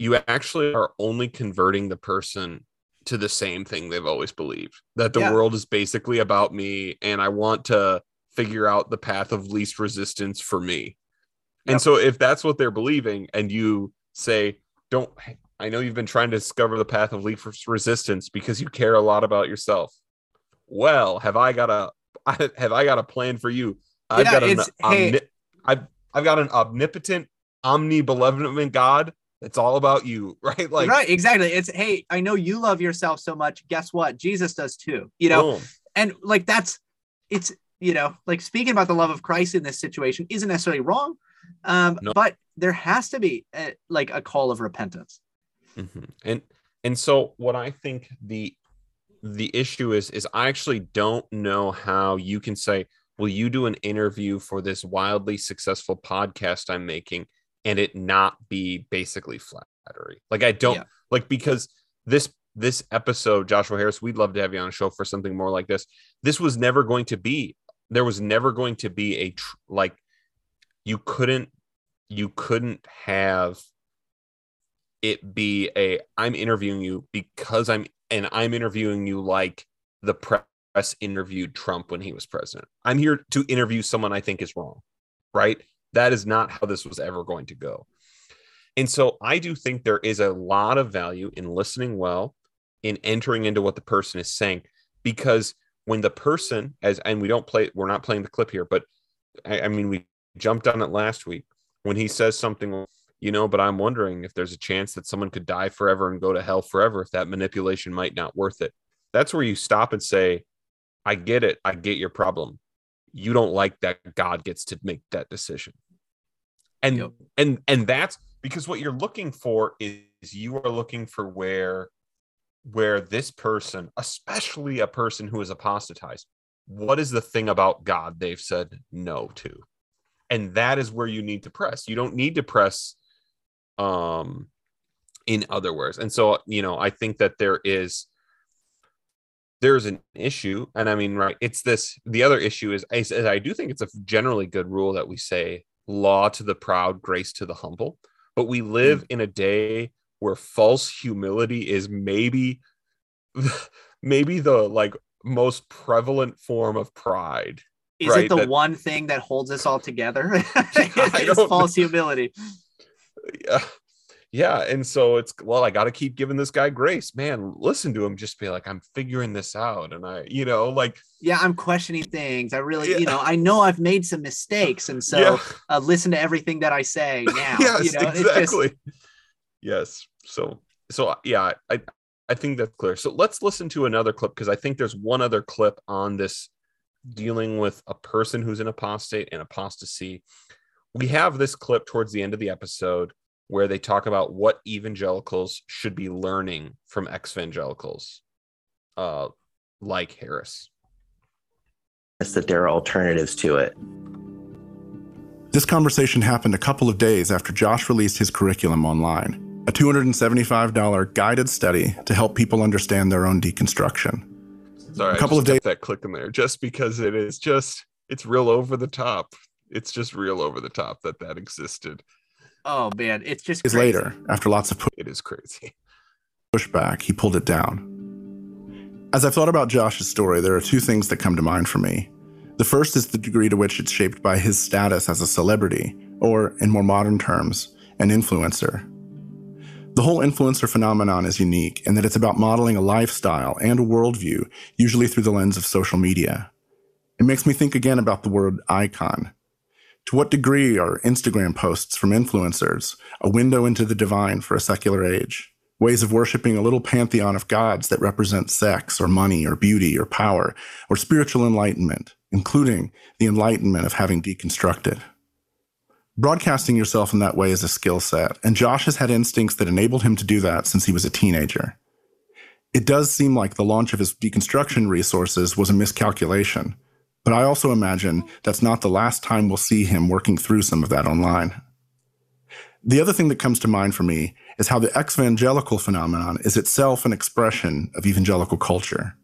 you actually are only converting the person to the same thing they've always believed, that the yeah. world is basically about me and I want to figure out the path of least resistance for me. Yep. And so if that's what they're believing and you say, don't, I know you've been trying to discover the path of least resistance because you care a lot about yourself. Well, have I got a, I, have I got a plan for you? I've yeah, got an, hey. omni- I've, I've got an omnipotent, omnibenevolent God. It's all about you, right? Like, right, exactly. It's, hey, I know you love yourself so much. Guess what? Jesus does too, you know? Boom. And like, that's, it's, you know, like speaking about the love of Christ in this situation isn't necessarily wrong, um, no. but there has to be a, like a call of repentance. Mm-hmm. And, and so what I think the, the issue is, is I actually don't know how you can say, well, you do an interview for this wildly successful podcast I'm making, and it not be basically flattery. Like, I don't yeah. like, because this, this episode, Joshua Harris, we'd love to have you on a show for something more like this. This was never going to be, there was never going to be a, tr- like you couldn't, you couldn't have it be a, I'm interviewing you because I'm, and I'm interviewing you like the press interviewed Trump when he was president. I'm here to interview someone I think is wrong, right? That is not how this was ever going to go. And so I do think there is a lot of value in listening well, in entering into what the person is saying, because when the person, as and we don't play, we're not playing the clip here, but I, I mean, we jumped on it last week when he says something, you know, but I'm wondering if there's a chance that someone could die forever and go to hell forever, if that manipulation might not be worth it. That's where you stop and say, I get it. I get your problem. You don't like that God gets to make that decision. And, yep. and, and that's because what you're looking for is, is you are looking for where, where this person, especially a person who is apostatized, what is the thing about God they've said no to? And that is where you need to press. You don't need to press um, in other words. And so, you know, I think that there is, there's an issue. And I mean, right, it's this, the other issue is, is, is I do think it's a generally good rule that we say law to the proud, grace to the humble. But we live mm. in a day where false humility is maybe, maybe the like most prevalent form of pride. Is right, it the that, one thing that holds us all together? It's false humility. Yeah. Yeah. And so it's, well, I got to keep giving this guy grace, man. Listen to him. Just be like, I'm figuring this out. And I, you know, like, yeah, I'm questioning things. I really, yeah. you know, I know I've made some mistakes. And so yeah. uh, listen to everything that I say now. Yes, you know, exactly. It's just... Yes. So, so yeah, I, I think that's clear. So let's listen to another clip, because I think there's one other clip on this dealing with a person who's an apostate and apostasy. We have this clip towards the end of the episode where they talk about what evangelicals should be learning from ex-evangelicals uh, like Harris. It's that there are alternatives to it. This conversation happened a couple of days after Josh released his curriculum online, a two hundred seventy-five dollars guided study to help people understand their own deconstruction. Sorry, a couple of days that click in there just because it is just it's real over the top. It's just real over the top that that existed. Oh, man, it's just crazy. Later, after lots of push- it is crazy pushback, he pulled it down. As I've thought about Josh's story, there are two things that come to mind for me. The first is the degree to which it's shaped by his status as a celebrity, or in more modern terms, an influencer. The whole influencer phenomenon is unique in that it's about modeling a lifestyle and a worldview, usually through the lens of social media. It makes me think again about the word icon. To what degree are Instagram posts from influencers a window into the divine for a secular age? Ways of worshiping a little pantheon of gods that represent sex or money or beauty or power or spiritual enlightenment, including the enlightenment of having deconstructed. Broadcasting yourself in that way is a skill set, and Josh has had instincts that enabled him to do that since he was a teenager. It does seem like the launch of his deconstruction resources was a miscalculation, but I also imagine that's not the last time we'll see him working through some of that online. The other thing that comes to mind for me is how the ex-evangelical phenomenon is itself an expression of evangelical culture.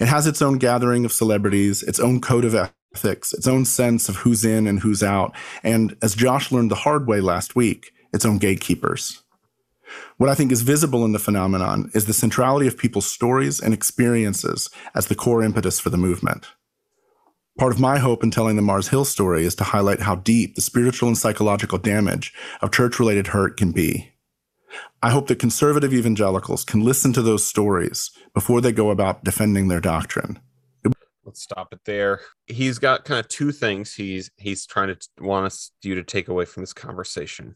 It has its own gathering of celebrities, its own code of ethics. Ethics, its own sense of who's in and who's out, and, as Josh learned the hard way last week, its own gatekeepers. What I think is visible in the phenomenon is the centrality of people's stories and experiences as the core impetus for the movement. Part of my hope in telling the Mars Hill story is to highlight how deep the spiritual and psychological damage of church-related hurt can be. I hope that conservative evangelicals can listen to those stories before they go about defending their doctrine. Let's stop it there. He's got kind of two things he's he's trying to want us you to take away from this conversation.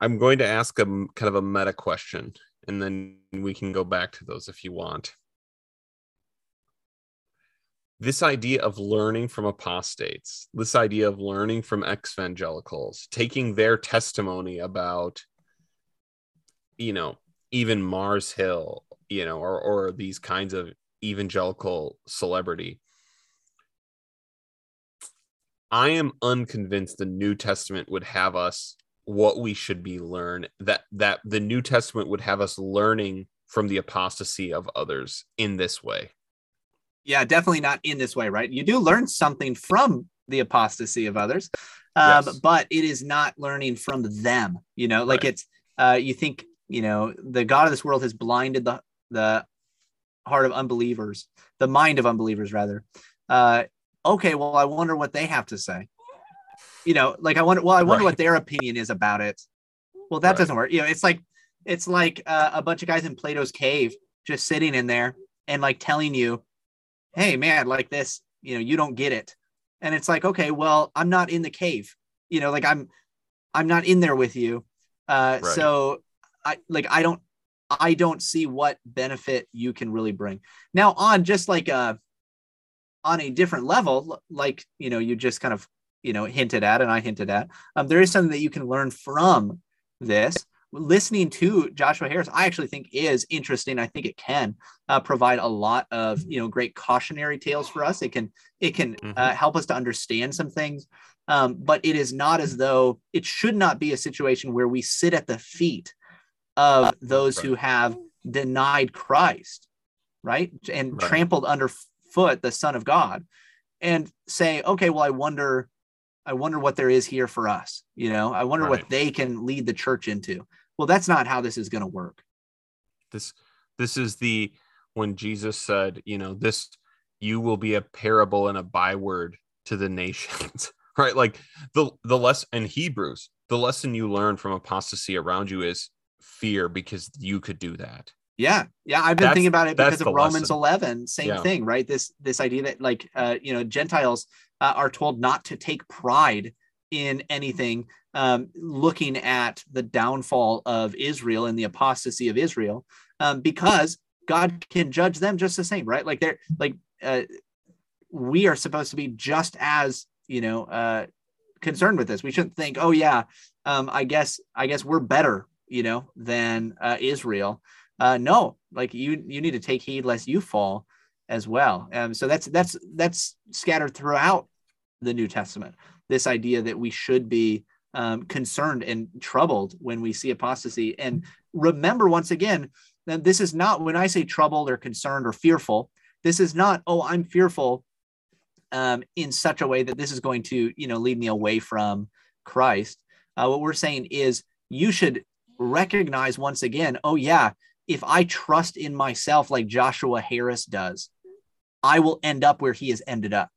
I'm going to ask him kind of a meta question, and then we can go back to those if you want. This idea of learning from apostates, this idea of learning from ex-evangelicals, taking their testimony about, you know, even Mars Hill, you know, or or these kinds of evangelical celebrity. I am unconvinced the New Testament would have us what we should be learn that that the New Testament would have us learning from the apostasy of others in this way. Yeah, definitely not in this way, right? You do learn something from the apostasy of others, um, yes. but it is not learning from them. You know, like right. it's uh, you think, you know, the God of this world has blinded the the heart of unbelievers, the mind of unbelievers, rather. Uh, okay, well, I wonder what they have to say. You know, like I wonder. Well, I wonder right. what their opinion is about it. Well, that right. doesn't work. You know, it's like it's like uh, a bunch of guys in Plato's cave just sitting in there and like telling you, "Hey, man, like this. You know, you don't get it." And it's like, okay, well, I'm not in the cave. You know, like I'm, I'm not in there with you. Uh, right. So, I like I don't, I don't see what benefit you can really bring. Now, on just like a, on a different level, like you know, you just kind of. you know, hinted at, and I hinted at, um, there is something that you can learn from this. Listening to Joshua Harris, I actually think is interesting. I think it can uh, provide a lot of, you know, great cautionary tales for us. It can, it can mm-hmm. uh, help us to understand some things, um, but it is not as though it should not be a situation where we sit at the feet of those right. who have denied Christ, right. And right. trampled underfoot the Son of God and say, okay, well, I wonder, I wonder what there is here for us. You know, I wonder right. what they can lead the church into. Well, that's not how this is going to work. This, this is the, when Jesus said, you know, this, you will be a parable and a byword to the nations, right? Like the, the lesson in Hebrews, the lesson you learn from apostasy around you is fear, because you could do that. Yeah. Yeah. I've been that's, thinking about it because of Romans lesson. eleven, same yeah. thing, right? This, this idea that like, uh, you know, Gentiles uh, are told not to take pride in anything, um, looking at the downfall of Israel and the apostasy of Israel, um, because God can judge them just the same, right? Like they're like, uh, we are supposed to be just as, you know, uh, concerned with this. We shouldn't think, oh yeah, um, I guess, I guess we're better, you know, than uh, Israel. Uh, no, like you, you need to take heed lest you fall as well. Um, so that's, that's, that's scattered throughout the New Testament, this idea that we should be um, concerned and troubled when we see apostasy. And remember, once again, that this is not, when I say troubled or concerned or fearful, this is not, oh, I'm fearful um, in such a way that this is going to, you know, lead me away from Christ. Uh, what we're saying is you should recognize once again, oh yeah, if I trust in myself like Joshua Harris does, I will end up where he has ended up.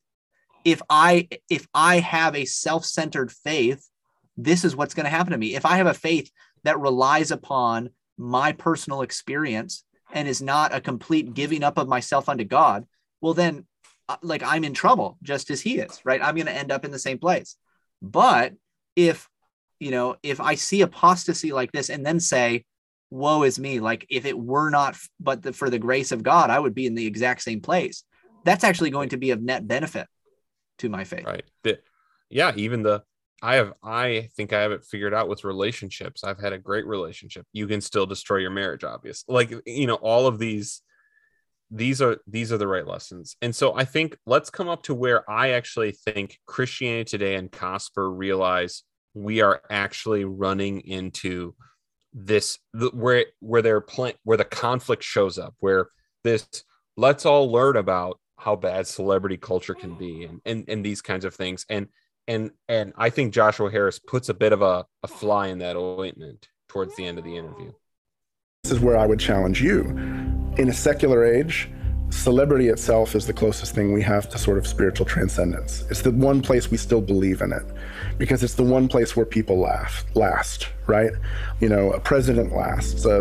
If I if I have a self-centered faith, this is what's going to happen to me. If I have a faith that relies upon my personal experience and is not a complete giving up of myself unto God, well then, like I'm in trouble just as he is, right? I'm going to end up in the same place. But if, you know, if I see apostasy like this and then say, woe is me, like if it were not but the, for the grace of God, I would be in the exact same place. That's actually going to be of net benefit to my faith. Right. The, yeah. Even the, I have, I think I have it figured out with relationships. I've had a great relationship. You can still destroy your marriage, obviously. Like, you know, all of these, these are, these are the right lessons. And so I think let's come up to where I actually think Christianity Today and Cosper realize we are actually running into this the, where where they're playing, where the conflict shows up, where this let's all learn about how bad celebrity culture can be and and, and these kinds of things, and and and I think Joshua Harris puts a bit of a, a fly in that ointment towards the end of the interview. This is where I would challenge you. In a secular age, celebrity itself is the closest thing we have to sort of spiritual transcendence. It's the one place we still believe in it, because it's the one place where people laugh last, right? You know, a president lasts. A,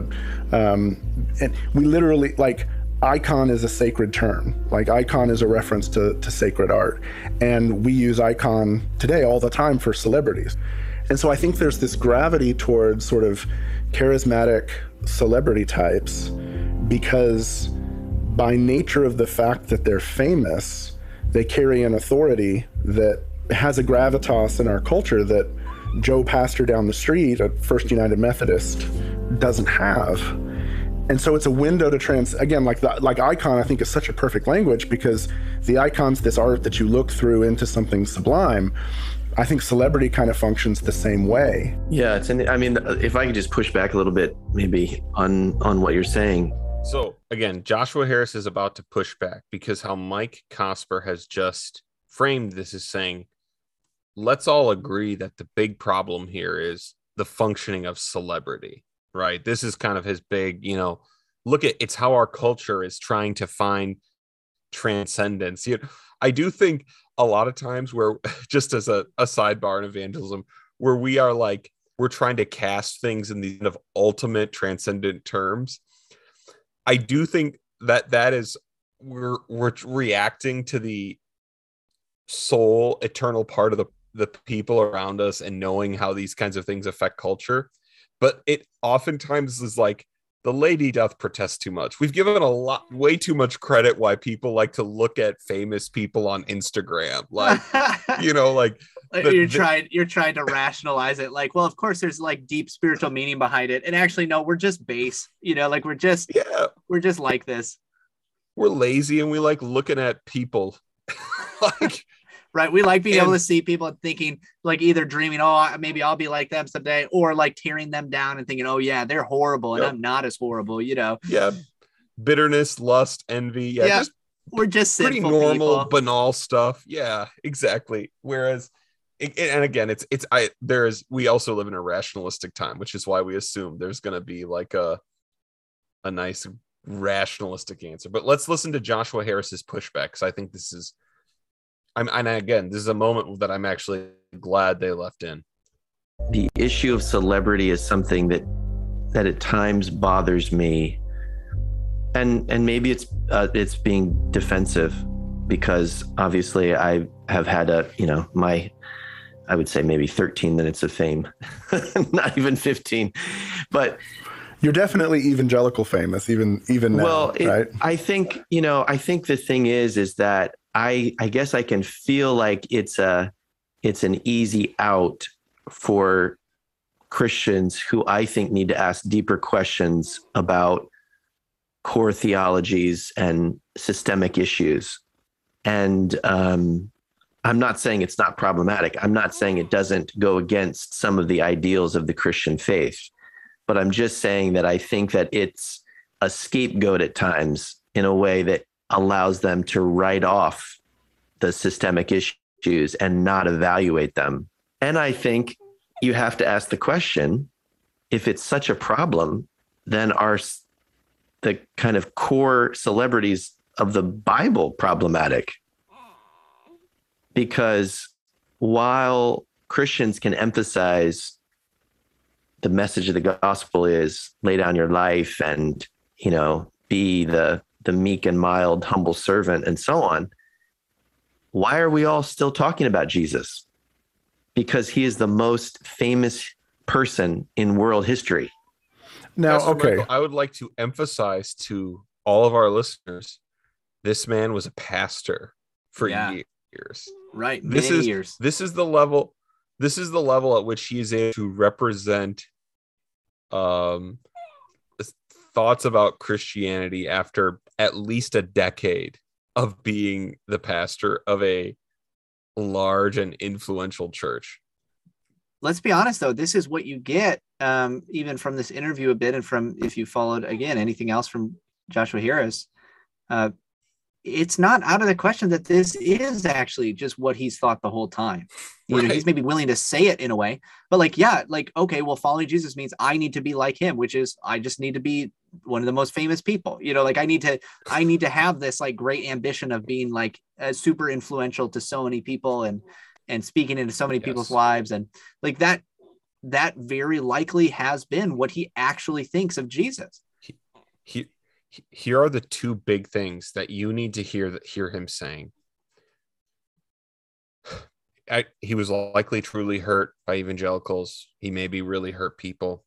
um, and we literally, like, icon is a sacred term. Like, icon is a reference to, to sacred art. And we use icon today all the time for celebrities. And so I think there's this gravity towards sort of charismatic celebrity types, because by nature of the fact that they're famous, they carry an authority that has a gravitas in our culture that Joe Pastor down the street at First United Methodist doesn't have. And so it's a window to trans, again, like the, like icon, I think is such a perfect language, because the icons, this art that you look through into something sublime. I think celebrity kind of functions the same way. Yeah, it's. In, I mean, if I could just push back a little bit, maybe on on what you're saying. So again, Joshua Harris is about to push back because how Mike Cosper has just framed this is saying, let's all agree that the big problem here is the functioning of celebrity, right? This is kind of his big, you know, look at it's how our culture is trying to find transcendence. You know, I do think a lot of times where just as a, a sidebar in evangelism, where we are like, we're trying to cast things in the kind of ultimate transcendent terms. I do think that that is we're we're reacting to the soul eternal part of the, the people around us and knowing how these kinds of things affect culture. But it oftentimes is like the lady doth protest too much. We've given a lot way too much credit why people like to look at famous people on Instagram. Like, you know, like the, you're trying you're trying to rationalize it like, well, of course there's like deep spiritual meaning behind it. And actually, no, we're just base, you know, like we're just yeah, we're just like this. We're lazy and we like looking at people. Like right, we like being and, able to see people and thinking, like either dreaming, oh, maybe I'll be like them someday, or like tearing them down and thinking, oh yeah, they're horrible and yep. I'm not as horrible, you know. Yeah, bitterness, lust, envy. Yeah, yeah. Just we're just pretty normal, people. Banal stuff. Yeah, exactly. Whereas, it, and again, it's it's I there is we also live in a rationalistic time, which is why we assume there's going to be like a a nice rationalistic answer. But let's listen to Joshua Harris's pushback because I think this is. I'm, and again, this is a moment that I'm actually glad they left in. The issue of celebrity is something that that at times bothers me, and and maybe it's uh, it's being defensive because obviously I have had a you know my I would say maybe thirteen minutes of fame, not even fifteen, but you're definitely evangelical famous even even now. Well, it, right? I think you know I think the thing is is that. I, I guess I can feel like it's a it's an easy out for Christians who I think need to ask deeper questions about core theologies and systemic issues. And um, I'm not saying it's not problematic. I'm not saying it doesn't go against some of the ideals of the Christian faith. But I'm just saying that I think that it's a scapegoat at times in a way that allows them to write off the systemic issues and not evaluate them. And I think you have to ask the question, if it's such a problem, then are the kind of core celebrities of the Bible problematic? Because while Christians can emphasize the message of the gospel is lay down your life and, you know, be the the meek and mild, humble servant, and so on. Why are we all still talking about Jesus? Because he is the most famous person in world history. Now, Pastor okay. Michael, I would like to emphasize to all of our listeners, this man was a pastor for yeah. years. Right. This many is, years. This is the level, this is the level at which he is able to represent, um, thoughts about Christianity after at least a decade of being the pastor of a large and influential church. Let's be honest, though. This is what you get um, even from this interview a bit and from if you followed, again, anything else from Joshua Harris. Uh, it's not out of the question that this is actually just what he's thought the whole time. You right. know, he's maybe willing to say it in a way, but like, yeah, like, okay, well, following Jesus means I need to be like him, which is I just need to be one of the most famous people, you know, like I need to, I need to have this like great ambition of being like uh, super influential to so many people and, and speaking into so many yes. people's lives. And like that, that very likely has been what he actually thinks of Jesus. He, he, Here are the two big things that you need to hear that hear him saying. I, he was likely truly hurt by evangelicals. He maybe really hurt people.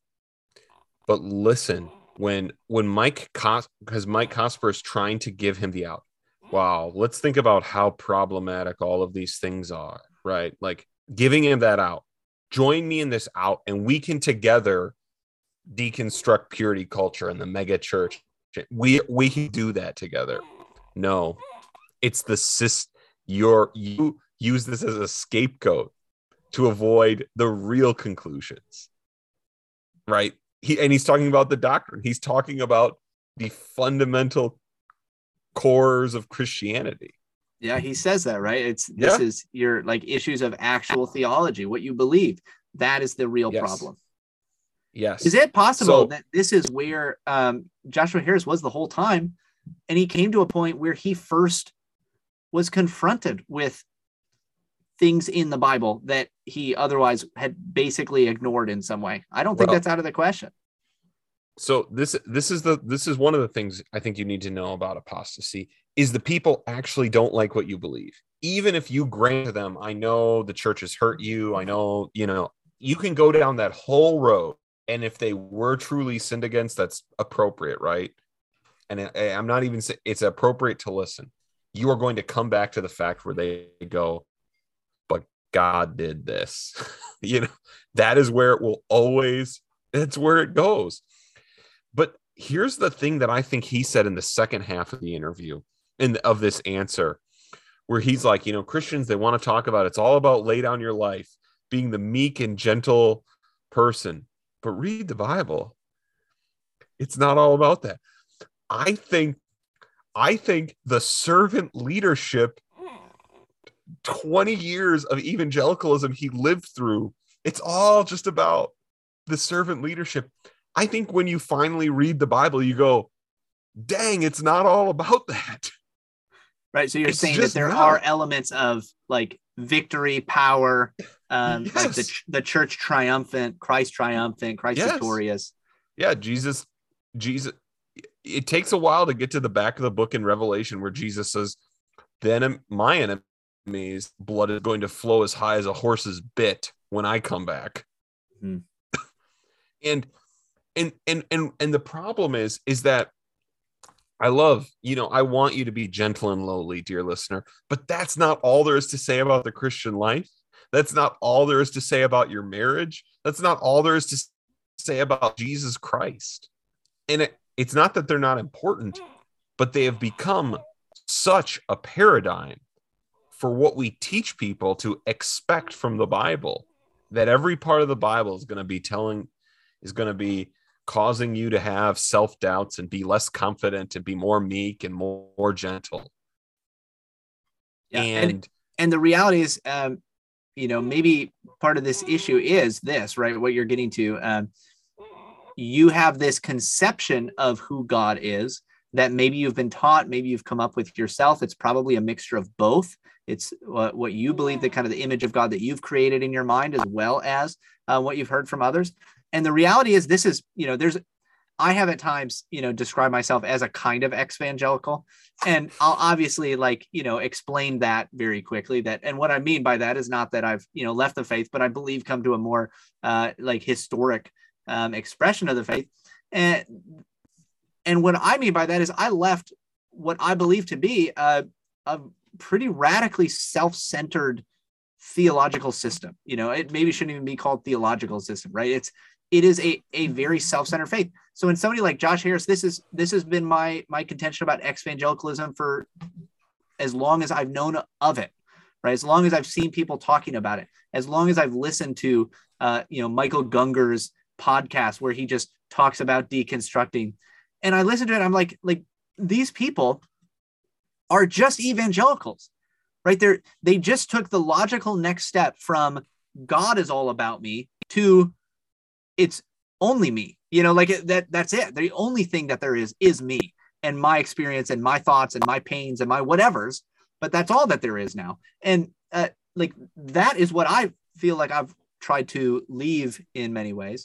But listen, when when Mike Cos because Mike Cosper is trying to give him the out. Wow, let's think about how problematic all of these things are, right? Like giving him that out. Join me in this out, and we can together deconstruct purity culture in the mega church. We we can do that together. No, It's the system. You're, you use this as a scapegoat to avoid the real conclusions, right? He, and he's talking about the doctrine. He's talking about the fundamental cores of Christianity. Yeah, he says that, right? It's this yeah. is your like issues of actual theology, what you believe. That is the real yes. problem. Yes. Is it possible so, that this is where um, Joshua Harris was the whole time, and he came to a point where he first was confronted with things in the Bible that he otherwise had basically ignored in some way? I don't think well, that's out of the question. So this this is the this is one of the things I think you need to know about apostasy is the people actually don't like what you believe. Even if you grant to them, I know the church has hurt you. I know, you know, you can go down that whole road. And if they were truly sinned against, that's appropriate, right? And I, I'm not even saying it's appropriate to listen. You are going to come back to the fact where they go, but God did this. You know, that is where it will always, that's where it goes. But here's the thing that I think he said in the second half of the interview and of this answer, where he's like, you know, Christians, they want to talk about, it's all about lay down your life, being the meek and gentle person, but read the Bible. It's not all about that. I think I think the servant leadership twenty years of evangelicalism he lived through, it's all just about the servant leadership. I think when you finally read the Bible, you go, dang, it's not all about that. Right. So you're it's saying that there not. are elements of like victory, power, um, yes. like the, the church triumphant, Christ triumphant, Christ yes. victorious. Yeah. Jesus, Jesus. It takes a while to get to the back of the book in Revelation where Jesus says, then my enemy's blood is going to flow as high as a horse's bit when I come back. Mm-hmm. and, and, and, and, and the problem is, is that I love, you know, I want you to be gentle and lowly, dear listener, but that's not all there is to say about the Christian life. That's not all there is to say about your marriage. That's not all there is to say about Jesus Christ. And it, It's not that they're not important, but they have become such a paradigm for what we teach people to expect from the Bible, that every part of the Bible is going to be telling, is going to be causing you to have self-doubts and be less confident and be more meek and more, more gentle. Yeah, and, and and the reality is, um, you know, maybe part of this issue is this, right? What you're getting to. Um, You have this conception of who God is that maybe you've been taught, maybe you've come up with yourself. It's probably a mixture of both. It's uh, what you believe, the kind of the image of God that you've created in your mind, as well as uh, what you've heard from others. And the reality is this is, you know, there's, I have at times, you know, described myself as a kind of ex-evangelical, and I'll obviously like, you know, explain that very quickly that, and what I mean by that is not that I've, you know, left the faith, but I believe come to a more uh, like historic Um, expression of the faith. And and what I mean by that is I left what I believe to be a, a pretty radically self-centered theological system. You know, it maybe shouldn't even be called theological system, right? It's it is a a very self-centered faith. So in somebody like Josh Harris, this is this has been my my contention about ex-evangelicalism for as long as I've known of it, right? As long as I've seen people talking about it, as long as I've listened to uh, you know, Michael Gunger's podcast where he just talks about deconstructing. And I listen to it. I'm like, like these people are just evangelicals, right? They're, they just took the logical next step from God is all about me to it's only me, you know, like that, that's it. The only thing that there is, is me and my experience and my thoughts and my pains and my whatevers, but that's all that there is now. And uh, like, that is what I feel like I've tried to leave in many ways.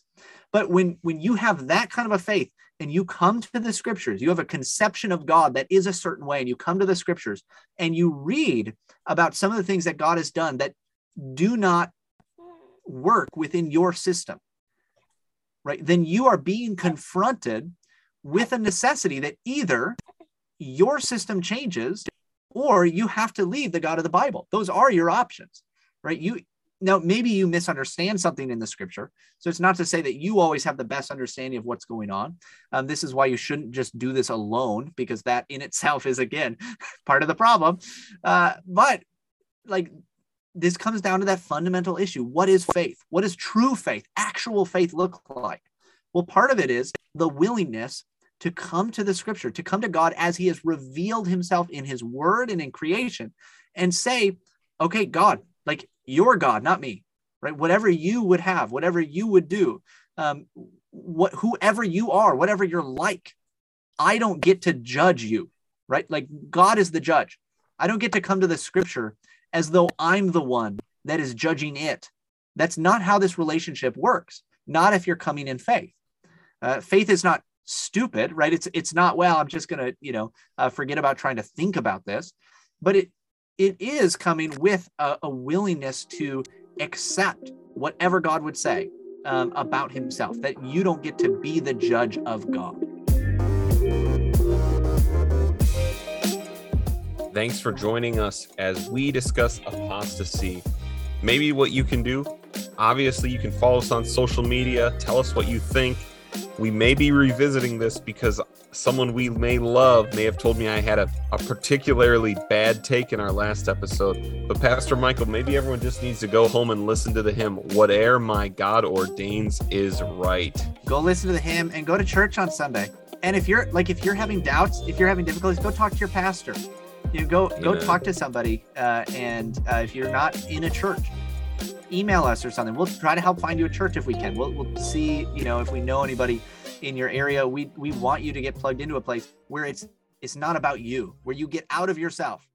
But when, when you have that kind of a faith and you come to the scriptures, you have a conception of God that is a certain way, and you come to the scriptures and you read about some of the things that God has done that do not work within your system, right? Then you are being confronted with a necessity that either your system changes or you have to leave the God of the Bible. Those are your options, right? You Now, maybe you misunderstand something in the scripture. So it's not to say that you always have the best understanding of what's going on. Um, this is why you shouldn't just do this alone, because that in itself is, again, part of the problem. Uh, but like this comes down to that fundamental issue. What is faith? What does true faith, actual faith look like? Well, part of it is the willingness to come to the scripture, to come to God as he has revealed himself in his word and in creation and say, okay, God, like, your God, not me, right? Whatever you would have, whatever you would do, um, what, whoever you are, whatever you're like, I don't get to judge you, right? Like God is the judge. I don't get to come to the scripture as though I'm the one that is judging it. That's not how this relationship works. Not if you're coming in faith. Uh, faith is not stupid, right? It's, it's not, well, I'm just going to, you know, uh, forget about trying to think about this, but it, It is coming with a, a willingness to accept whatever God would say um, about himself, that you don't get to be the judge of God. Thanks for joining us as we discuss apostasy. Maybe what you can do, obviously you can follow us on social media, tell us what you think. We may be revisiting this because someone we may love may have told me I had a, a particularly bad take in our last episode. But Pastor Michael, maybe everyone just needs to go home and listen to the hymn, Whate'er My God Ordains Is Right. Go listen to the hymn and go to church on Sunday. And if you're like, if you're having doubts, if you're having difficulties, go talk to your pastor. You go, go Amen. Talk to somebody. Uh, and uh, if you're not in a church, email us or something. We'll try to help find you a church if we can. We'll, we'll see, you know, if we know anybody in your area. We we want you to get plugged into a place where it's it's not about you, where you get out of yourself